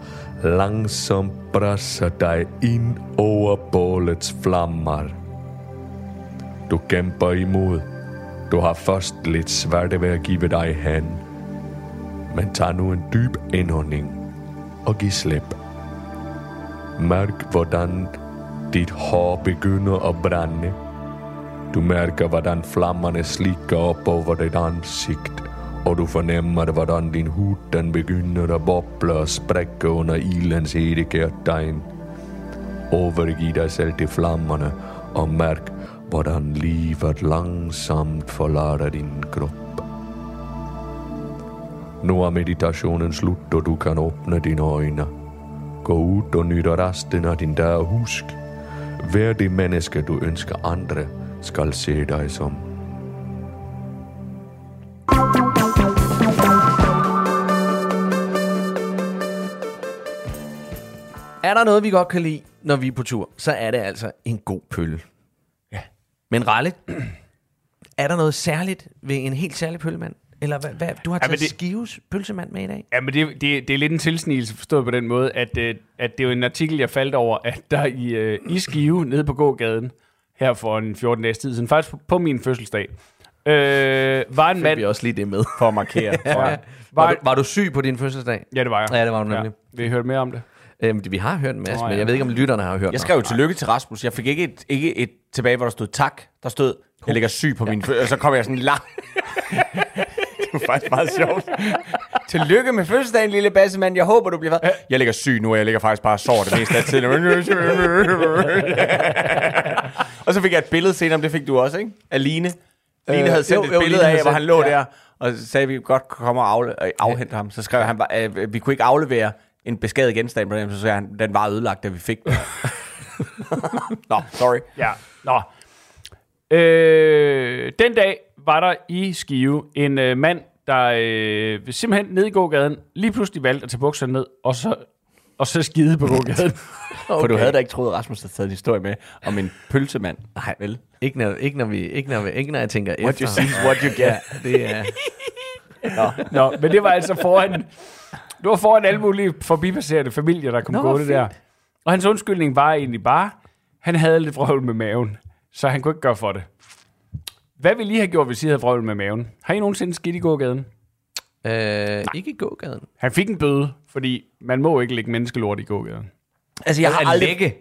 langsomt presser dig ind over bålets flammer. Du kæmper imod. Du har først lidt svært ved at give dig hen. Men tag nu en dyb indånding og giv slip. Mærk, hvordan dit hår begynder at brænde. Du mærker, hvordan flammerne slikker op over dit ansigt, og du fornemmer, hvordan din hud den begynder at boble og sprække under ildens hedekærtegn. Overgiv dig selv til flammerne og mærk, hvordan livet langsomt forlader din krop. Nu er meditationen slut, og du kan åbne dine øjne. Gå ud og nyde resten af din dag og husk, vær det menneske, du ønsker andre skal se dig som. Er der noget, vi godt kan lide, når vi er på tur, så er det altså en god pølle. Ja. Men Ralle, er der noget særligt ved en helt særlig pøllemand? Eller hvad, hvad? Du har taget ja, det, Skives pølsemand med i dag? Ja, men det, det, det er lidt en tilsnigelse forstået på den måde, at, at det er en artikel, jeg faldt over, at der i, uh, i Skive, nede på gågaden, her for en fjorten dages tid siden, faktisk på, på min fødselsdag, øh, var en fik mand... vi også lige det med. For at markere. ja. var, var, du, var du syg på din fødselsdag? Ja, det var jeg. Ja, det var du nemlig. Ja. Vil I høre mere om det? Øhm, det vi har hørt en masse, oh, ja. Men jeg ved ikke, om lytterne har hørt noget. Jeg skrev jo tillykke til Rasmus. Jeg fik ikke et, ikke et tilbage, hvor der stod tak. Der stod, jeg ligger syg på ja. min fødselsdag. Og så kom jeg sådan lang... Det var faktisk meget sjovt. Tillykke med fødselsdagen, lille bassemand. Jeg håber, du bliver fed. Jeg ligger syg nu, og jeg ligger faktisk bare og sover det meste af tiden. Og så fik jeg et billede senere, om det fik du også, ikke? Af Line. Line øh, havde sendt jo, et jo, billede Line af, hvor han lå ja. der, og sagde, at vi godt kunne komme og afle- afhente ja. ham. Så skrev han, at vi kunne ikke aflevere en beskadiget genstand på den, så sagde han, den var ødelagt, da vi fik den. Nå, sorry. Ja, nå. Øh, den dag var der i Skive en øh, mand, der øh, simpelthen ned i gågaden lige pludselig valgte at tage bukserne ned, og så, og så skide på gågaden. Okay. For du havde da ikke troet, Rasmus havde taget en historie med om en pølsemand. Nej, vel? Ikke når, ikke når, vi, ikke når, vi, ikke når jeg tænker what efter. What you see, what you get. Ja, det er... Nå. Nå, men det var altså foran... Det var foran alle mulige forbipasserende familier, der kom Nå, gå det der. Og hans undskyldning var egentlig bare, han havde lidt vrøvl med maven, så han kunne ikke gøre for det. Hvad ville I have gjort, hvis I havde vrøvlet med maven? Har I nogensinde skidt i gågaden? Øh, ikke i gågaden. Han fik en bøde, fordi man må ikke lægge menneskelort i gågaden. Altså, jeg har at aldrig... Lægge.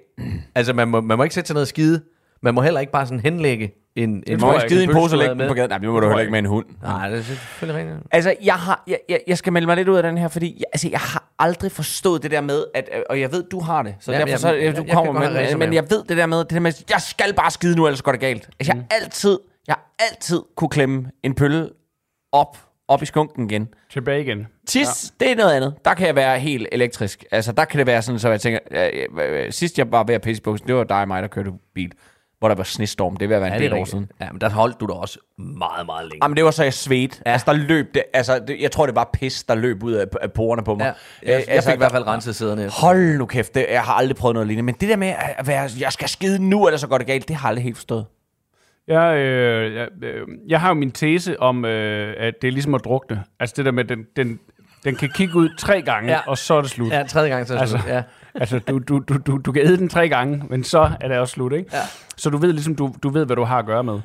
Altså, man må, man må ikke sætte sig ned og skide. Man må heller ikke bare sådan henlægge en... en må skide en pose og lægge den på gaden. Nej, det må du heller ikke med en hund. Nej, det er selvfølgelig rigtigt. Altså, jeg har... Jeg, jeg, jeg skal melde mig lidt ud af den her, fordi... Jeg, altså, jeg har aldrig forstået det der med, at... Og jeg ved, du har det. Så ja, derfor så... Jeg, du jeg, kommer jeg med, med, men jeg ved det der med... Det der med, jeg skal bare skide nu, ellers går det galt. Altså, jeg altid... Jeg har altid kunne klemme en pølle op, op i skunken igen. Tilbage igen. Tis, ja. Det er noget andet. Der kan jeg være helt elektrisk. Altså, der kan det være sådan, så jeg tænker, øh, øh, sidst jeg var ved at pisse i buksen, det var dig og mig, der kørte bil. hvor der var snestorm. Det vil være en del år siden. Ja, men der holdt du da også meget, meget længe. Jamen, det var så jeg svedt. Ja. Altså, der løb det, altså, det, jeg tror, det var pis, der løb ud af, af porerne på mig. Ja. Jeg, jeg, altså, jeg fik i hvert fald renset sæderne. Hold nu kæft, det, jeg har aldrig prøvet noget lignende. Men det der med, at være, jeg skal skide nu, eller så går det galt, det har jeg aldrig helt forstået. Jeg, øh, jeg, øh, jeg har jo min tese om, øh, at det er ligesom at drukne. Altså, det der med, den, den, den kan kigge ud tre gange, ja. Og så er det slut. Ja, tredje gang, så er det altså, slut, ja. Altså, du, du, du, du, du kan æde den tre gange, men så er det også slut, ikke? Ja. Så du ved ligesom, du, du ved, hvad du har at gøre med.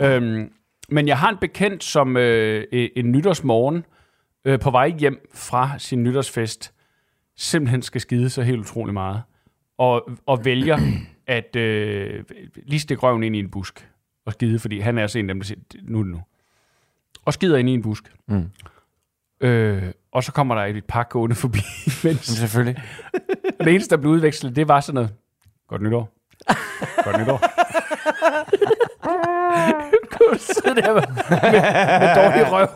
Øhm, men jeg har en bekendt, som øh, en nytårsmorgen øh, på vej hjem fra sin nytårsfest, simpelthen skal skide sig helt utrolig meget, og, og vælger at øh, lige stikke røven ind i en busk og skide, fordi han er altså en af dem, der siger, nu nu. Og skider ind i en busk. Mm. Øh, og så kommer der et pakke gående forbi. Mens... Selvfølgelig. Og det eneste, der blev udvekslet, det var sådan noget. Godt nytår. Godt nytår. Godt sidde der med, med dårlig røv.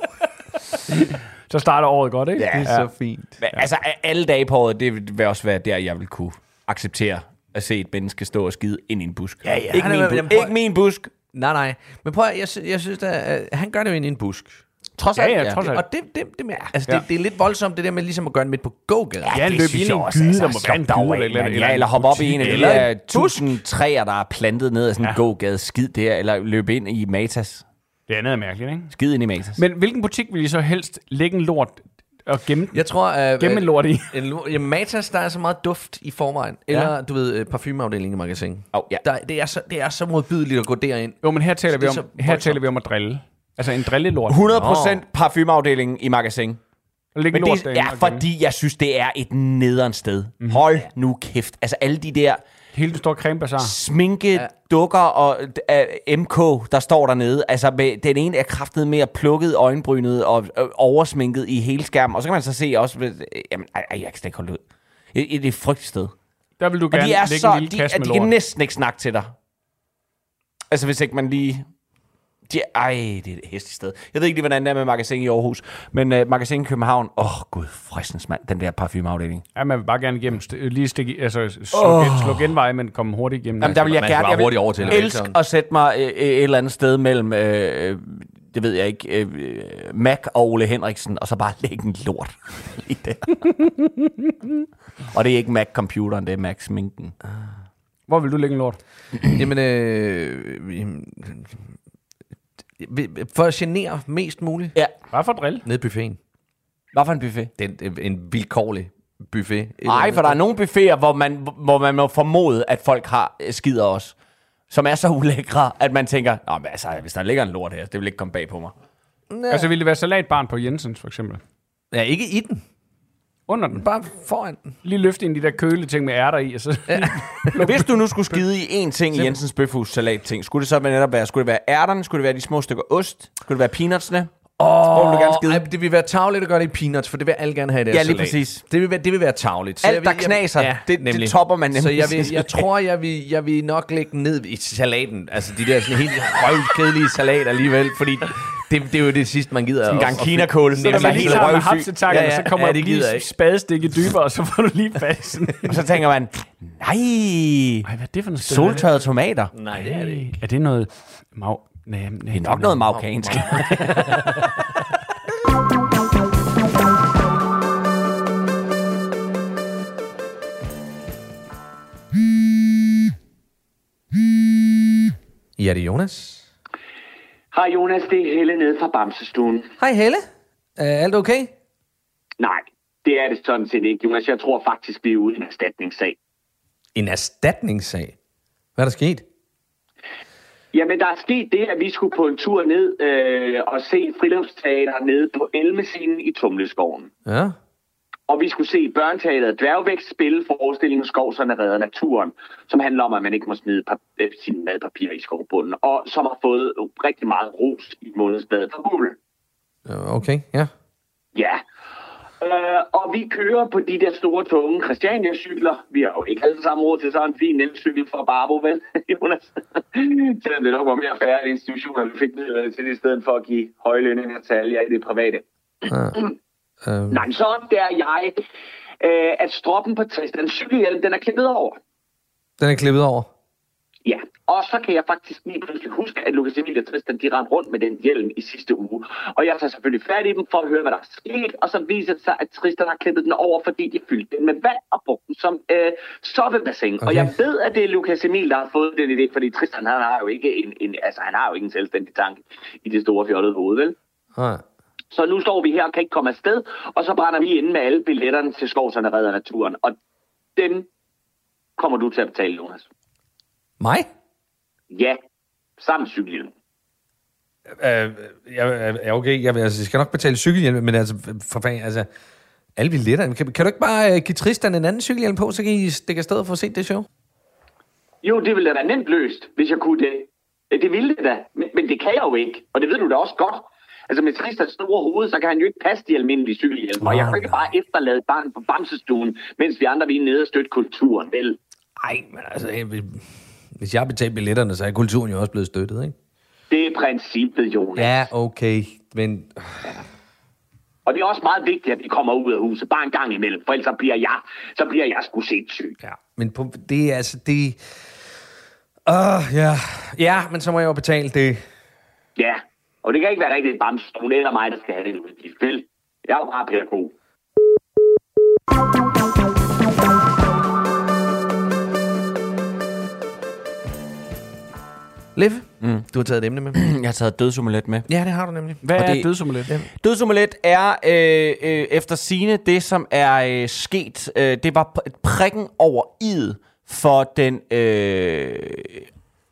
Så starter året godt, ikke? Ja, det er så fint. Men, altså, alle dage på året, det vil også være der, jeg vil kunne acceptere at se et menneske stå og skide ind i en busk. Ja, ja. Ikke, min, bu- prøv... Ikke min busk. Nej, nej. Men prøv at, jeg, sy- jeg synes, at han gør det jo ind i en busk. Trods alt, ja, ja, trods alt. Og det, det, det, det, altså, ja. det, det er lidt voldsomt, det der med ligesom at gøre den midt på gågaden. Ja, løb i en gyde, der må vand derovre. Eller, eller, ja, eller hoppe op i en eller, eller, eller tusind træer, der er plantet ned af sådan en ja. gågade skid der, eller løbe ind i Matas. Det andet er mærkeligt, ikke? Skid ind i Matas. Men hvilken butik vil I så helst lægge en lort og gemme, jeg tror, uh, gemme en lort i? En lort, ja, Matas, der er så meget duft i forvejen. Eller, ja. du ved, parfumeafdelingen i magasin. Oh, ja. der, det, er så, det er så modbydeligt at gå derind. Jo, men her taler vi om, her taler vi om at drille. Altså en drillelort. hundrede procent parfumeafdelingen i Magasin. Men det er, fordi jeg synes, det er et nederen sted. Mm-hmm. Hold nu kæft. Altså alle de der... Hele det store cremebazar. Sminke, ja. dukker og uh, M K, der står dernede. Altså med, den ene er kraftet med at plukket øjenbrynet og øh, oversminket i hele skærmen. Og så kan man så se også... Øh, jamen, ej, ej, jeg kan slet ikke holde ud. Det, det er et frygteligt sted. Der vil du gerne lægge så, en lille kasse med lort. De kan næsten ikke snakke til dig. Altså hvis ikke man lige... De, ej, det er et hæstigt sted. Jeg ved ikke lige, hvordan det er med Magasin i Aarhus, men uh, Magasin i København, åh oh, gud, fristens mand, den der parfumeafdeling. Ja, man vil bare gerne igennem, st- lige stikke, altså sluk, oh. gen, sluk genvej, men komme hurtigt igennem. Jamen, der vil jeg gerne, jeg vil over til elsk at sætte mig øh, et eller andet sted mellem, øh, det ved jeg ikke, øh, Mac og Ole Henriksen, og så bare lægge en lort i det. Og det er ikke Mac-computeren, det er Mac-sminken. Hvor vil du lægge en lort? Jamen, øh... Jamen for at genere mest muligt. Ja. Hvad for drill? Ned i buffeten. Hvad for en buffet? Den en vilkårlig buffet. Nej, for der er nogle buffeter, hvor man hvor man må formode, at folk har skider også, som er så ulækre, at man tænker, nej, men altså, hvis der ligger en lort her, det vil ikke komme bag på mig. Næh. Altså ville det være salatbarn på Jensens for eksempel? Ja, ikke i den. Under den. Bare foran den. Lige løfte ind i de der køle ting med ærter i. Og så ja. Hvis du nu skulle skide i en ting i Jensens bøfhus salatting, skulle det så netop være, skulle det være ærterne, skulle det være de små stykker ost, skulle det være peanutsene? Åh, oh, det vil være tavligt at gøre det i peanuts, for det vil alle gerne have i deres salat. Ja, lige præcis. Det vil være, det vil være tavligt. Alt, der knaser, ja, det, det topper man nemlig. Så jeg, vil, jeg tror, jeg vil, jeg vil nok lægge ned i salaten. Altså de der sådan helt røvkedelige salater alligevel, fordi det, det er jo det sidste, man gider. En gang kinakål. Så er man lige sammen med hapsetakkerne, så kommer ja, det lige spadestikke dybere, og så får du lige fast. Og så tænker man, nej, soltørrede tomater. Nej, det er det ikke. Er det noget... Næh, næh, det er nok næh, noget marokkansk. Ja, det er Jonas. Hej Jonas, det er Helle nede fra Bamsestuen. Hej Helle. Er alt okay? Nej, det er det sådan set ikke, Jonas. Jeg tror faktisk, vi er ude i en erstatningssag. En erstatningssag? Hvad er der sket? Jamen, der er sket det, at vi skulle på en tur ned øh, og se friluftsteater nede på Elmescenen i Tumleskoven. Ja. Og vi skulle se børneteateret Dværgvækst spille forestillingen Skovserne redder naturen, som handler om, at man ikke må smide pap- øh, sine madpapir i skovbunden, og som har fået rigtig meget ros i månedsbladet fra Google. Okay, ja. Ja. Øh, og vi kører på de der store, tunge Christiania-cykler. Vi har jo ikke alle samme råd til sådan en fin elcykel fra Barbo, vel, Jonas? Selvom det nok var mere færre institutioner, vi fik ned til, i stedet for at give høje lønninger til alle jer i det private. Uh, um... Nej, så opdager jeg, øh, at stroppen på Tristan cykelhjelm, den er klippet over. Den er klippet over? Ja, og så kan jeg faktisk lige pludselig huske, at Lukas Emil og Tristan, de rendte rundt med den hjelm i sidste uge. Og jeg tager selvfølgelig fat i dem for at høre, hvad der er sket, og så viser det sig, at Tristan har klippet den over, fordi de fyldte den med vand og brugte den som øh, soppebassin. Okay. Og jeg ved, at det er Lukas Emil, der har fået den idé, fordi Tristan, han har jo ikke en, en, altså, han har jo ikke en selvstændig tanke i det store fjollede hoved, vel? Nej. Så nu står vi her og kan ikke komme afsted, og så brænder vi inde med alle billetterne til Skovserne Redder Naturen. Og dem kommer du til at betale, Jonas. Mig? Ja, sammen cykelhjelm. Øh, ja, okay, jeg, altså, jeg skal nok betale cykelhjelm, men altså, for fanden, altså, alle billetterne. Kan, kan du ikke bare give Tristan en anden cykelhjelm på, så kan I stikke afsted for at se det show? Jo, det ville da være nemt løst, hvis jeg kunne det. Det ville det da, men, men det kan jeg jo ikke, og det ved du da også godt. Altså med Tristans store hoved, så kan han jo ikke passe de almindelige cykelhjelm, og jeg kan ikke bare efterlade barnet på bamsestuen, mens vi andre vi er nede og støtte kulturen, vel? Ej, men altså, hvis jeg betaler billetterne, så er kulturen jo også blevet støttet, ikke? Det er princippet, Jonas. Ja, okay, men... Ja. Og det er også meget vigtigt, at vi kommer ud af huset, bare en gang imellem, for ellers så bliver jeg, så bliver jeg sgu set syg. Ja, men på, det er altså, det... Åh, uh, ja. Ja, men så må jeg jo betale det. Ja. Og det kan ikke være rigtigt, bams, hun eller mig, der skal have det udgift. Vel, jeg er jo bare pædagog. Leffe, mm. du har taget et emne med. Jeg har taget dødsomelet med. Ja, det har du nemlig. Hvad og er det... dødsomelet? Ja. Dødsomelet er øh, øh, efter sigende det, som er øh, sket. Øh, det var prikken over i'et for den... Øh,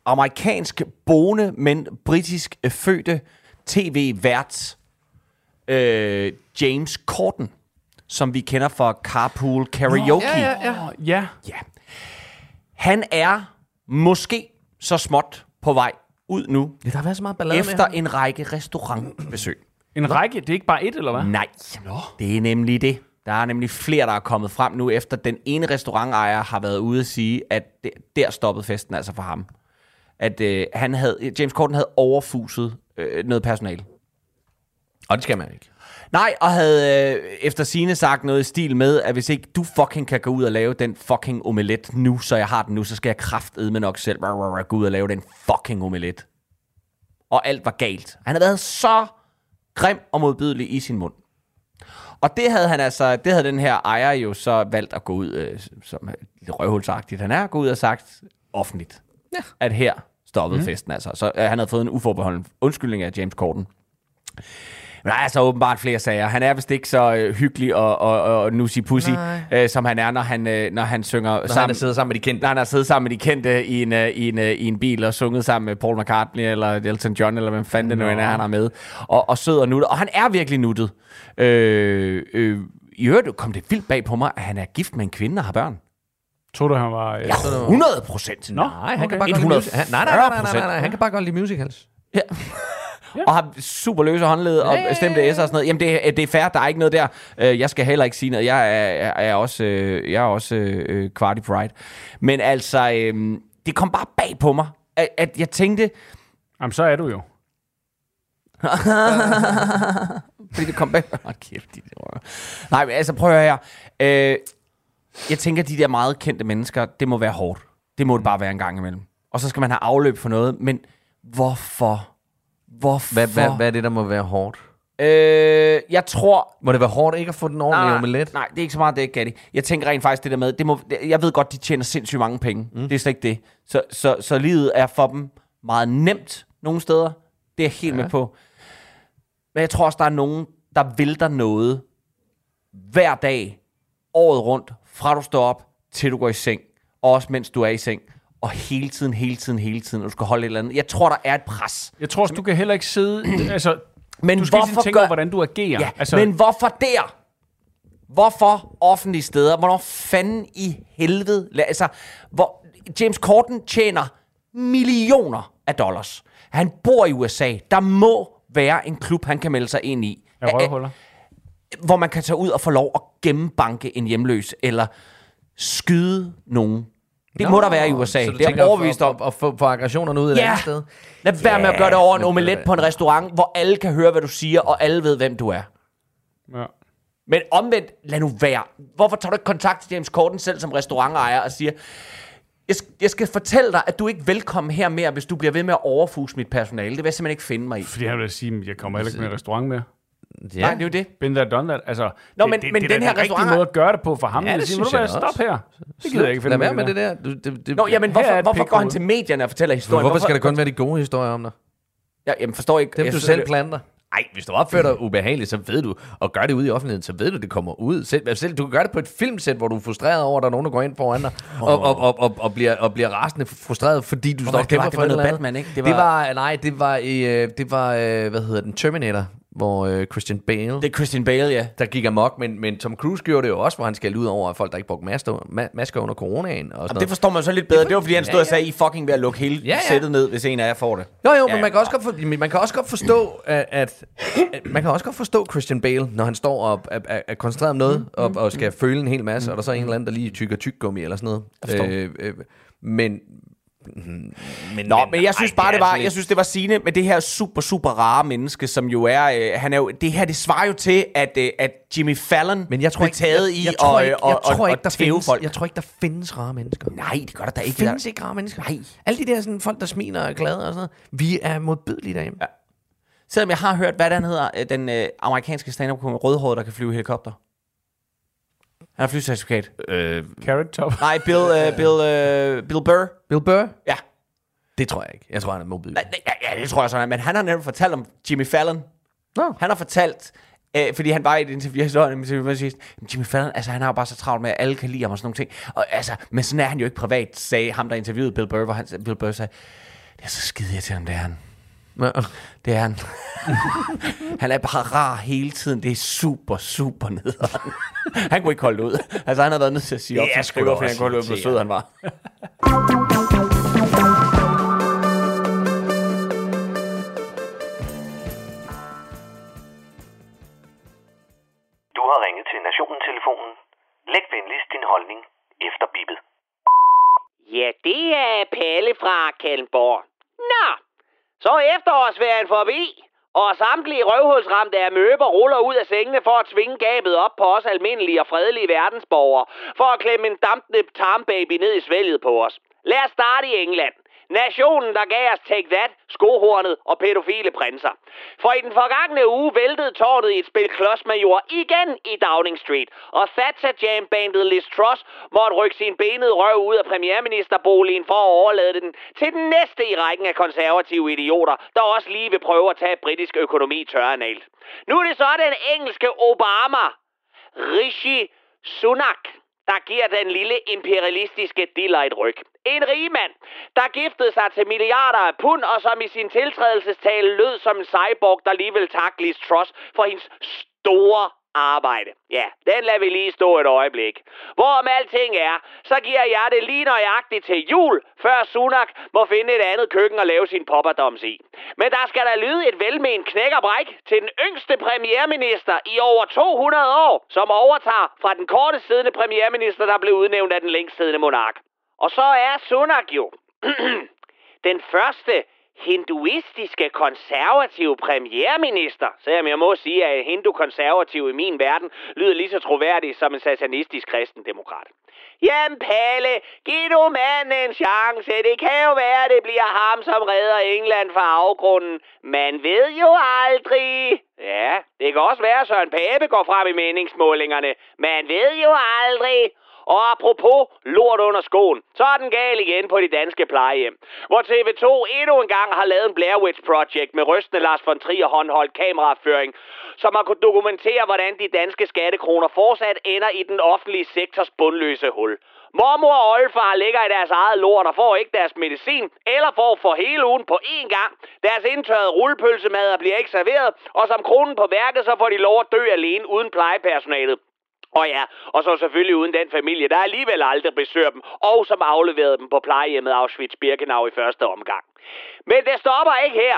amerikansk boende, men britisk fødte tv-vært øh, James Corden, som vi kender fra Carpool Karaoke. Oh, ja, ja, ja. Oh, ja. ja. Han er måske så småt på vej ud nu, ja, der har været så meget ballade efter med en række restaurantbesøg. En række? Det er ikke bare et, eller hvad? Nej, no. det er nemlig det. Der er nemlig flere, der er kommet frem nu, efter den ene restaurantejer har været ude at sige, at det, der stoppede festen altså for ham. At øh, han havde, James Corden havde overfuset øh, noget personale. Og det skal man ikke. Nej, og havde øh, efter sigende sagt noget i stil med, at hvis ikke du fucking kan gå ud og lave den fucking omelet nu, så jeg har den nu, så skal jeg kraftedme nok selv rah, rah, rah, gå ud og lave den fucking omelet. Og alt var galt. Han havde været så grim og modbydelig i sin mund. Og det havde han altså, det havde den her ejer jo så valgt at gå ud, øh, som røvhulsagtigt han er, gå ud og sagt offentligt. Ja. At her stoppede mm. festen altså. Så øh, han havde fået en uforbeholden undskyldning af James Corden. Men der er altså åbenbart flere sager. Han er vist ikke så øh, hyggelig og, og, og nussi-pussi, øh, som han er, når han, øh, når han synger når sammen. Han sidder sammen med de kendte. Når han har siddet sammen med de kendte i en, øh, i, en, øh, i en bil og sunget sammen med Paul McCartney eller Elton John, eller hvem fanden no. det nu er, han er med. Og, og sød og nuttet. Og han er virkelig nuttet. Øh, øh, I øvrigt kom det vildt bag på mig, at han er gift med en kvinde og har børn. Tror du, han var... Ja, hundrede procent. Nå, nej, han okay. kan bare godt han, nej, nej, nej, nej, nej, nej, nej, han kan bare godt lide musicals. Ja. ja. Og har super løse håndled og hey. Stemte S'er og sådan noget. Jamen, det er, det er fair, der er ikke noget der. Jeg skal heller ikke sige noget. Jeg er, jeg er også, jeg er også øh, kvart i Pride. Men altså, øh, det kom bare bag på mig, at, at jeg tænkte... Jamen, så er du jo. Fordi det kom bag... Åh, kæft, de der. Nej, men altså, prøv her. Øh, Jeg tænker, at de der meget kendte mennesker, det må være hårdt. Det må det bare være en gang imellem. Og så skal man have afløb for noget. Men hvorfor? Hvorfor? Hvad, hvad, hvad er det, der må være hårdt? Øh, jeg tror... Må det være hårdt ikke at få den ordentlige omelet? Nej, det er ikke så meget det, Gatti. Jeg tænker rent faktisk det der med... Det må, jeg ved godt, de tjener sindssygt mange penge. Mm. Det er slet ikke det. Så, så, så livet er for dem meget nemt nogle steder. Det er jeg helt ja. Med på. Men jeg tror også, der er nogen, der vælter noget hver dag, året rundt, fra du står op, til du går i seng, og også mens du er i seng, og hele tiden, hele tiden, hele tiden, og du skal holde et eller andet. Jeg tror, der er et pres. Jeg tror også, du kan heller ikke sidde... altså, men du skal ikke tænke gør... over, hvordan du agerer. Ja, altså... Men hvorfor der? Hvorfor offentlige steder? Hvornår fanden i helvede? Altså, hvor... James Corden tjener millioner af dollars. Han bor i U S A. Der må være en klub, han kan melde sig ind i. Jeg røvhuller. Hvor man kan tage ud og få lov at gennembanke en hjemløs, eller skyde nogen. Det nå, må der være i U S A. Det er overbevist om. Og få aggressionerne ud et ja. Andet sted. Lad være yeah. med at gøre det over en omelet på en restaurant, hvor alle kan høre, hvad du siger, og alle ved, hvem du er. Ja. Men omvendt, lad nu være. Hvorfor tager du ikke kontakt til James Corden selv som restaurantejer og siger, Jeg, jeg skal fortælle dig, at du ikke er velkommen her mere, hvis du bliver ved med at overfuse mit personale. Det vil jeg simpelthen ikke finde mig i. Fordi jeg vil sige, at jeg kommer heller ikke med en restaurant mere. Ja. Nej, det er jo det. Been there, done that. Altså, nå, det, men, det, men det, det er den her rigtig måde at gøre det på for ham. Ja, det, det synes sige, jeg også. Stop her. Det gider jeg ikke finde mig i. Lad være med det der. Du, det, det, nå, jamen, hvorfor, hvorfor går han til medierne og fortæller historien? Hvorfor, hvorfor skal der kun være de gode historier om dig? Ja, jamen, forstår ikke. Dem, du selv planter. Nej, hvis du opfører dig ubehageligt, så ved du, og gør det ude i offentligheden, så ved du, det kommer ud. Selv, selv du kan gøre det på et filmsæt, hvor du er frustreret over, at der er nogen, der går ind foran dig, og, og, og, og, og, bliver, og bliver rasende frustreret, fordi du står og kæmper for noget Batman, ikke? Det var, det var nej, det var, i, det var hvad hedder den, Terminator, hvor Christian Bale... Det er Christian Bale, ja. Der gik amok, men, men Tom Cruise gjorde det jo også, hvor han skældte ud over folk, der ikke brugte masker under coronaen. Og sådan det forstår man så lidt bedre. Det var, det var fordi, han stod ja, ja. og sagde, I fucking ved at lukke hele ja, ja. sættet ned, hvis en af jer får det. Jo, jo, ja, men ja. Man, kan også godt for, man kan også godt forstå, at, at... Man kan også godt forstå Christian Bale, når han står og er, er, er koncentreret om noget, mm, og, og skal mm, føle en hel masse, mm, og der så er en eller anden, der lige tykker tyggegummi eller sådan noget. Øh, øh, men... Men, Nå, men, men jeg synes ej, bare det, det var lidt... Jeg synes det var sigende med det her super super rare menneske, som jo er øh, han er jo det her, det svarer jo til at øh, at Jimmy Fallon men jeg tror ikke taget i jeg tror og, ikke, jeg tror og, ikke og, der findes folk. Jeg tror ikke der findes rare mennesker. Nej, det gør der da ikke. Der findes ikke rare mennesker. Nej. Alle de der sådan folk der smiler og glade og sådan noget. Vi er modbydelige derhjemme. Ja. Selvom jeg har hørt hvad den hedder øh, den øh, amerikanske stand-up-komiker rødhåret der kan flyve helikopter. Han har flycertifikat. Øh, Carrot Top. Nej, Bill, uh, Bill, uh, Bill Burr. Bill Burr? Ja. Det tror jeg ikke. Jeg tror, han er mobil. Ja, ja, det tror jeg sådan. Men han har nemlig fortalt om Jimmy Fallon. Nå. Han har fortalt, øh, fordi han var i et interview, så han sagde, Jimmy Fallon, altså han har jo bare så travlt med, at alle kan lide ham og sådan nogle ting. Og, altså, men sådan er han jo ikke privat, sagde ham, der interviewede Bill Burr, hvor han, Bill Burr sagde, det er så skide irriterende, det er han. Nå. Det er han. Han er bare rar hele tiden. Det er super, super nederen. Han kunne ikke holde ud. Altså han havde været nødt til at sige op til skriver, fordi han kunne holde ud, hvor sød han var. Du har ringet til Nationen-telefonen. Læg venligst din holdning efter bippet. Ja, det er Pelle fra Kalmborg. Nå! Så efterårsferien forbi, og samtlige røvhulsramte af møber ruller ud af sengene for at tvinge gabet op på os almindelige og fredelige verdensborgere, for at klemme en dampende tarmbaby ned i svælget på os. Lad os starte i England. Nationen, der gav os Take That, skohornet og pædofile prinser. For i den forgangne uge væltede tårnet i et spil klodsmajor igen i Downing Street, og Thatcher Jam-bandet Liz Truss måtte rykke sin benede røv ud af premierministerboligen for at overlade den til den næste i rækken af konservative idioter, der også lige vil prøve at tage britisk økonomi tørrenalt. Nu er det så den engelske Obama, Rishi Sunak, der giver den lille imperialistiske diller et ryk. En rigmand, der giftede sig til milliarder af pund, og som i sin tiltrædelsestale lød som en cyborg, der lige vil takke Liz Truss for hendes store arbejde. Ja, den lader vi lige stå et øjeblik. Hvorom alting er, så giver jeg det lige nøjagtigt til jul, før Sunak må finde et andet køkken og lave sin popperdoms i. Men der skal der lyde et velment knækkerbræk til den yngste premierminister i over to hundrede år, som overtager fra den kortest siddende premierminister, der blev udnævnt af den længst siddende monark. Og så er Sunak jo den første hinduistiske konservative premierminister, selvom jeg må sige, at hindu-konservativ i min verden lyder lige så troværdig som en satanistisk kristendemokrat. Jamen Palle, giv nu manden en chance. Det kan jo være, det bliver ham, som redder England fra afgrunden. Man ved jo aldrig. Ja, det kan også være, at Søren Pape går frem i meningsmålingerne. Man ved jo aldrig. Og apropos lort under skoen, så er den gal igen på de danske plejehjem, hvor T V to endnu engang har lavet en Blair Witch Project med rystende Lars von Trier håndholdt kameraføring, som har kunnet dokumentere, hvordan de danske skattekroner fortsat ender i den offentlige sektors bundløse hul. Mormor og oldefar ligger i deres eget lort og får ikke deres medicin, eller får for hele ugen på én gang. Deres indtørrede rullepølsemader bliver ikke serveret, og som kronen på værket, så får de lov at dø alene uden plejepersonalet. Og ja, og så selvfølgelig uden den familie, der alligevel aldrig besøger dem, og som afleverede dem på plejehjemmet Auschwitz-Birkenau i første omgang. Men det stopper ikke her.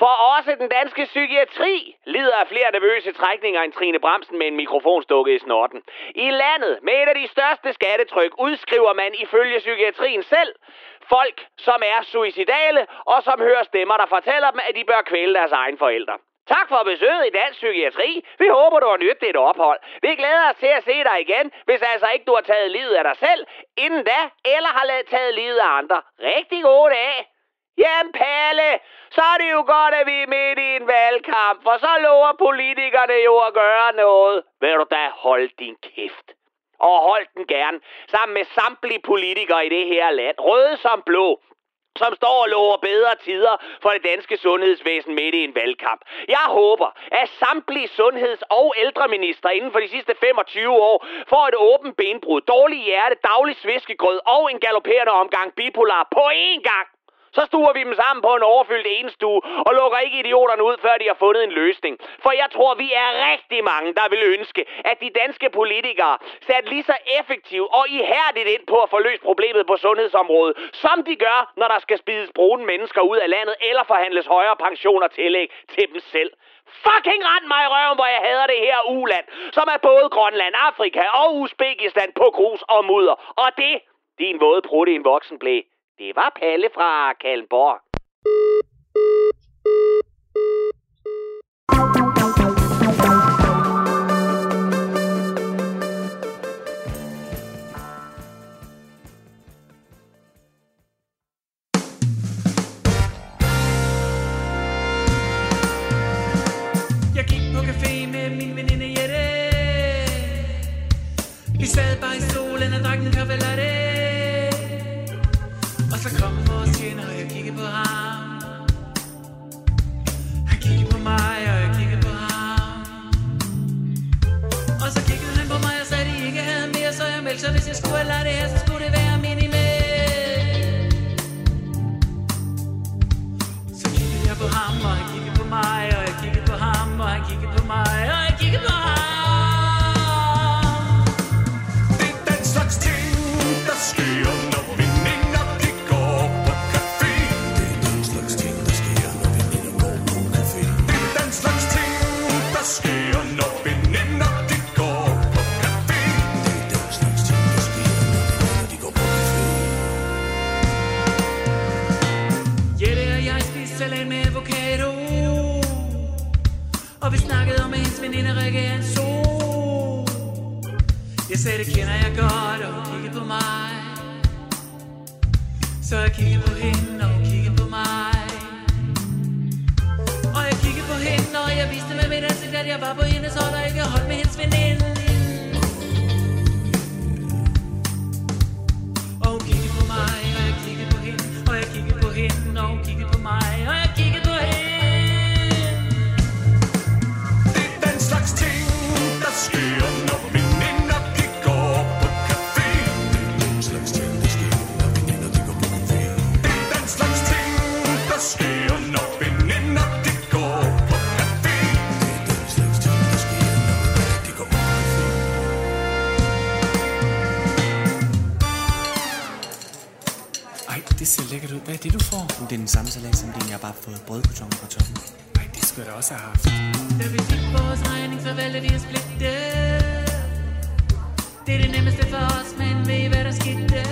For også den danske psykiatri lider af flere nervøse trækninger end Trine Bramsen med en mikrofon stukket i snorten. I landet med et af de største skattetryk udskriver man ifølge psykiatrien selv folk, som er suicidale, og som hører stemmer, der fortæller dem, at de bør kvæle deres egen forældre. Tak for besøget i Dansk Psykiatri. Vi håber, du har nydt dit ophold. Vi glæder os til at se dig igen, hvis altså ikke du har taget livet af dig selv inden da, eller har taget livet af andre. Rigtig god dag. Jamen Pelle, så er det jo godt, at vi er midt i en valgkamp, for så lover politikerne jo at gøre noget. Vil du da holde din kæft? Og hold den gerne, sammen med samtlige politikere i det her land, røde som blå, som står og lover bedre tider for det danske sundhedsvæsen midt i en valgkamp. Jeg håber, at samtlige sundheds- og ældreminister inden for de sidste femogtyve år får et åbent benbrud, dårlig hjerte, daglig sviskegrød og en galopperende omgang bipolar på én gang. Så stuer vi dem sammen på en overfyldt enestue og lukker ikke idioterne ud, før de har fundet en løsning. For jeg tror, vi er rigtig mange, der vil ønske, at de danske politikere satte lige så effektivt og ihærdigt ind på at få løst problemet på sundhedsområdet, som de gør, når der skal spides brune mennesker ud af landet eller forhandles højere pensioner og tillæg til dem selv. Fucking rend mig i røven, hvor jeg hader det her uland, som er både Grønland, Afrika og Uzbekistan på grus og mudder. Og det, din våde prutte i en voksenblæ. Det var Palle fra Kalmborg. Jeg gik på café med min veninde Jette. Vi sad bare i solen og drak en kaffe latte. Og så kom vores tjener, og jeg kiggede på ham. Han kiggede på mig, og jeg kiggede på ham. Og så kiggede han på mig og sagde, at I ikke havde mere, så jeg meldte. Så hvis jeg skulle have ladt det her, så skulle det være minimalt. Så kiggede jeg på ham, og han kiggede på mig, og jeg kiggede på ham, og han kiggede på mig, og jeg kiggede på ham. Det er den slags ting, der sker, når vi sker, når veninder de går på café. Det er den slags ting, der sker, når veninder de går på café. Jette og jeg spiste salat med avocado, og vi snakkede om, at hendes veninde Rikke er en sol. Jeg sagde, det kender jeg godt, og hun kiggede på mig. Så jeg kiggede på hende, og hun kiggede på mig. Og jeg viste med mit ansigt, at jeg var på hendes hold, og ikke holdt med hendes veninde. Og hun kiggede på mig, og jeg kiggede på hende, og jeg kiggede på hende, og hun kiggede på mig, og jeg kiggede på hende. Det er den slags ting, der sker, når veninder de går på café. Det er den slags ting, der sker, når veninder de går på café. Det er den slags ting, der sker, når veninder de går på café. Det ser lækkert ud. Hvad er det, du får? Det er den samme salat som den, jeg har bare fået brødkarton på toppen. Nej, det skulle jeg da også have haft. Da vi fik vores regning, så valgte vi at splitte. Det er det nemmeste for os, men ved I, hvad der skete?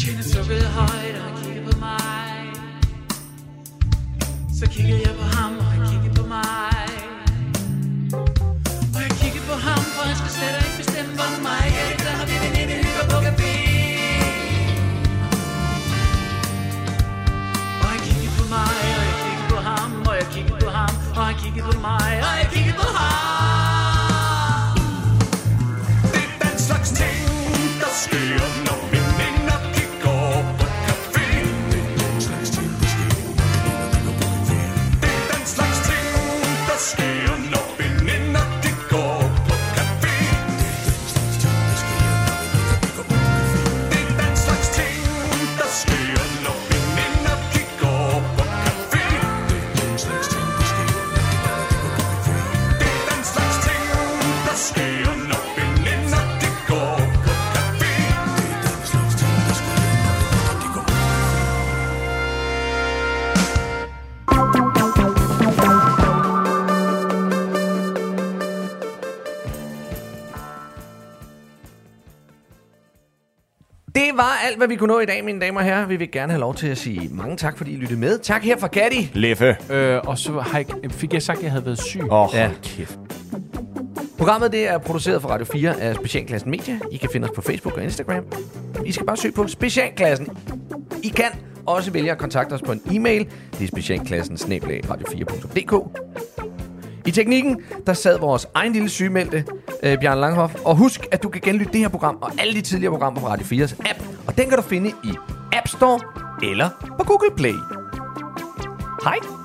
Tjener sukkede højt, og han kiggede på mig. Så kiggede jeg på ham, og han kiggede på mig. Og jeg kiggede på ham, for han skulle slet ikke bestemme for mig. Ja, det der har vi veninde hygger på café. Mig, og jeg kiggede på ham, og jeg kiggede på ham, og han kiggede på mig, og jeg kiggede på ham. Det er den slags ting, der sker, når veninder de går på café. Det er den slags ting, der sker, når veninder de går på café. Det er den slags ting, der sker, når veninder de går på café. Det er den slags ting, der sker, når veninder de går på café. Det er den slags ting, der sker, når veninder de Det var alt, hvad vi kunne nå i dag, mine damer og herrer. Vi vil gerne have lov til at sige mange tak, fordi I lyttede med. Tak her fra Gatti. Leffe. Øh, og så jeg, fik jeg sagt, at jeg havde været syg. Åh, oh, ja. Kæft. Programmet det er produceret for Radio fire af Specialklassen Media. I kan finde os på Facebook og Instagram. I skal bare søge på Specialklassen. I kan også vælge at kontakte os på en e-mail. Det er specialklassen snabel-a radio fire punktum d k. I teknikken, der sad vores egen lille sygemeldte, øh, Bjørn Langhoff. Og husk, at du kan genlytte det her program og alle de tidligere programmer på Radio fires app. Og den kan du finde i App Store eller på Google Play. Hej!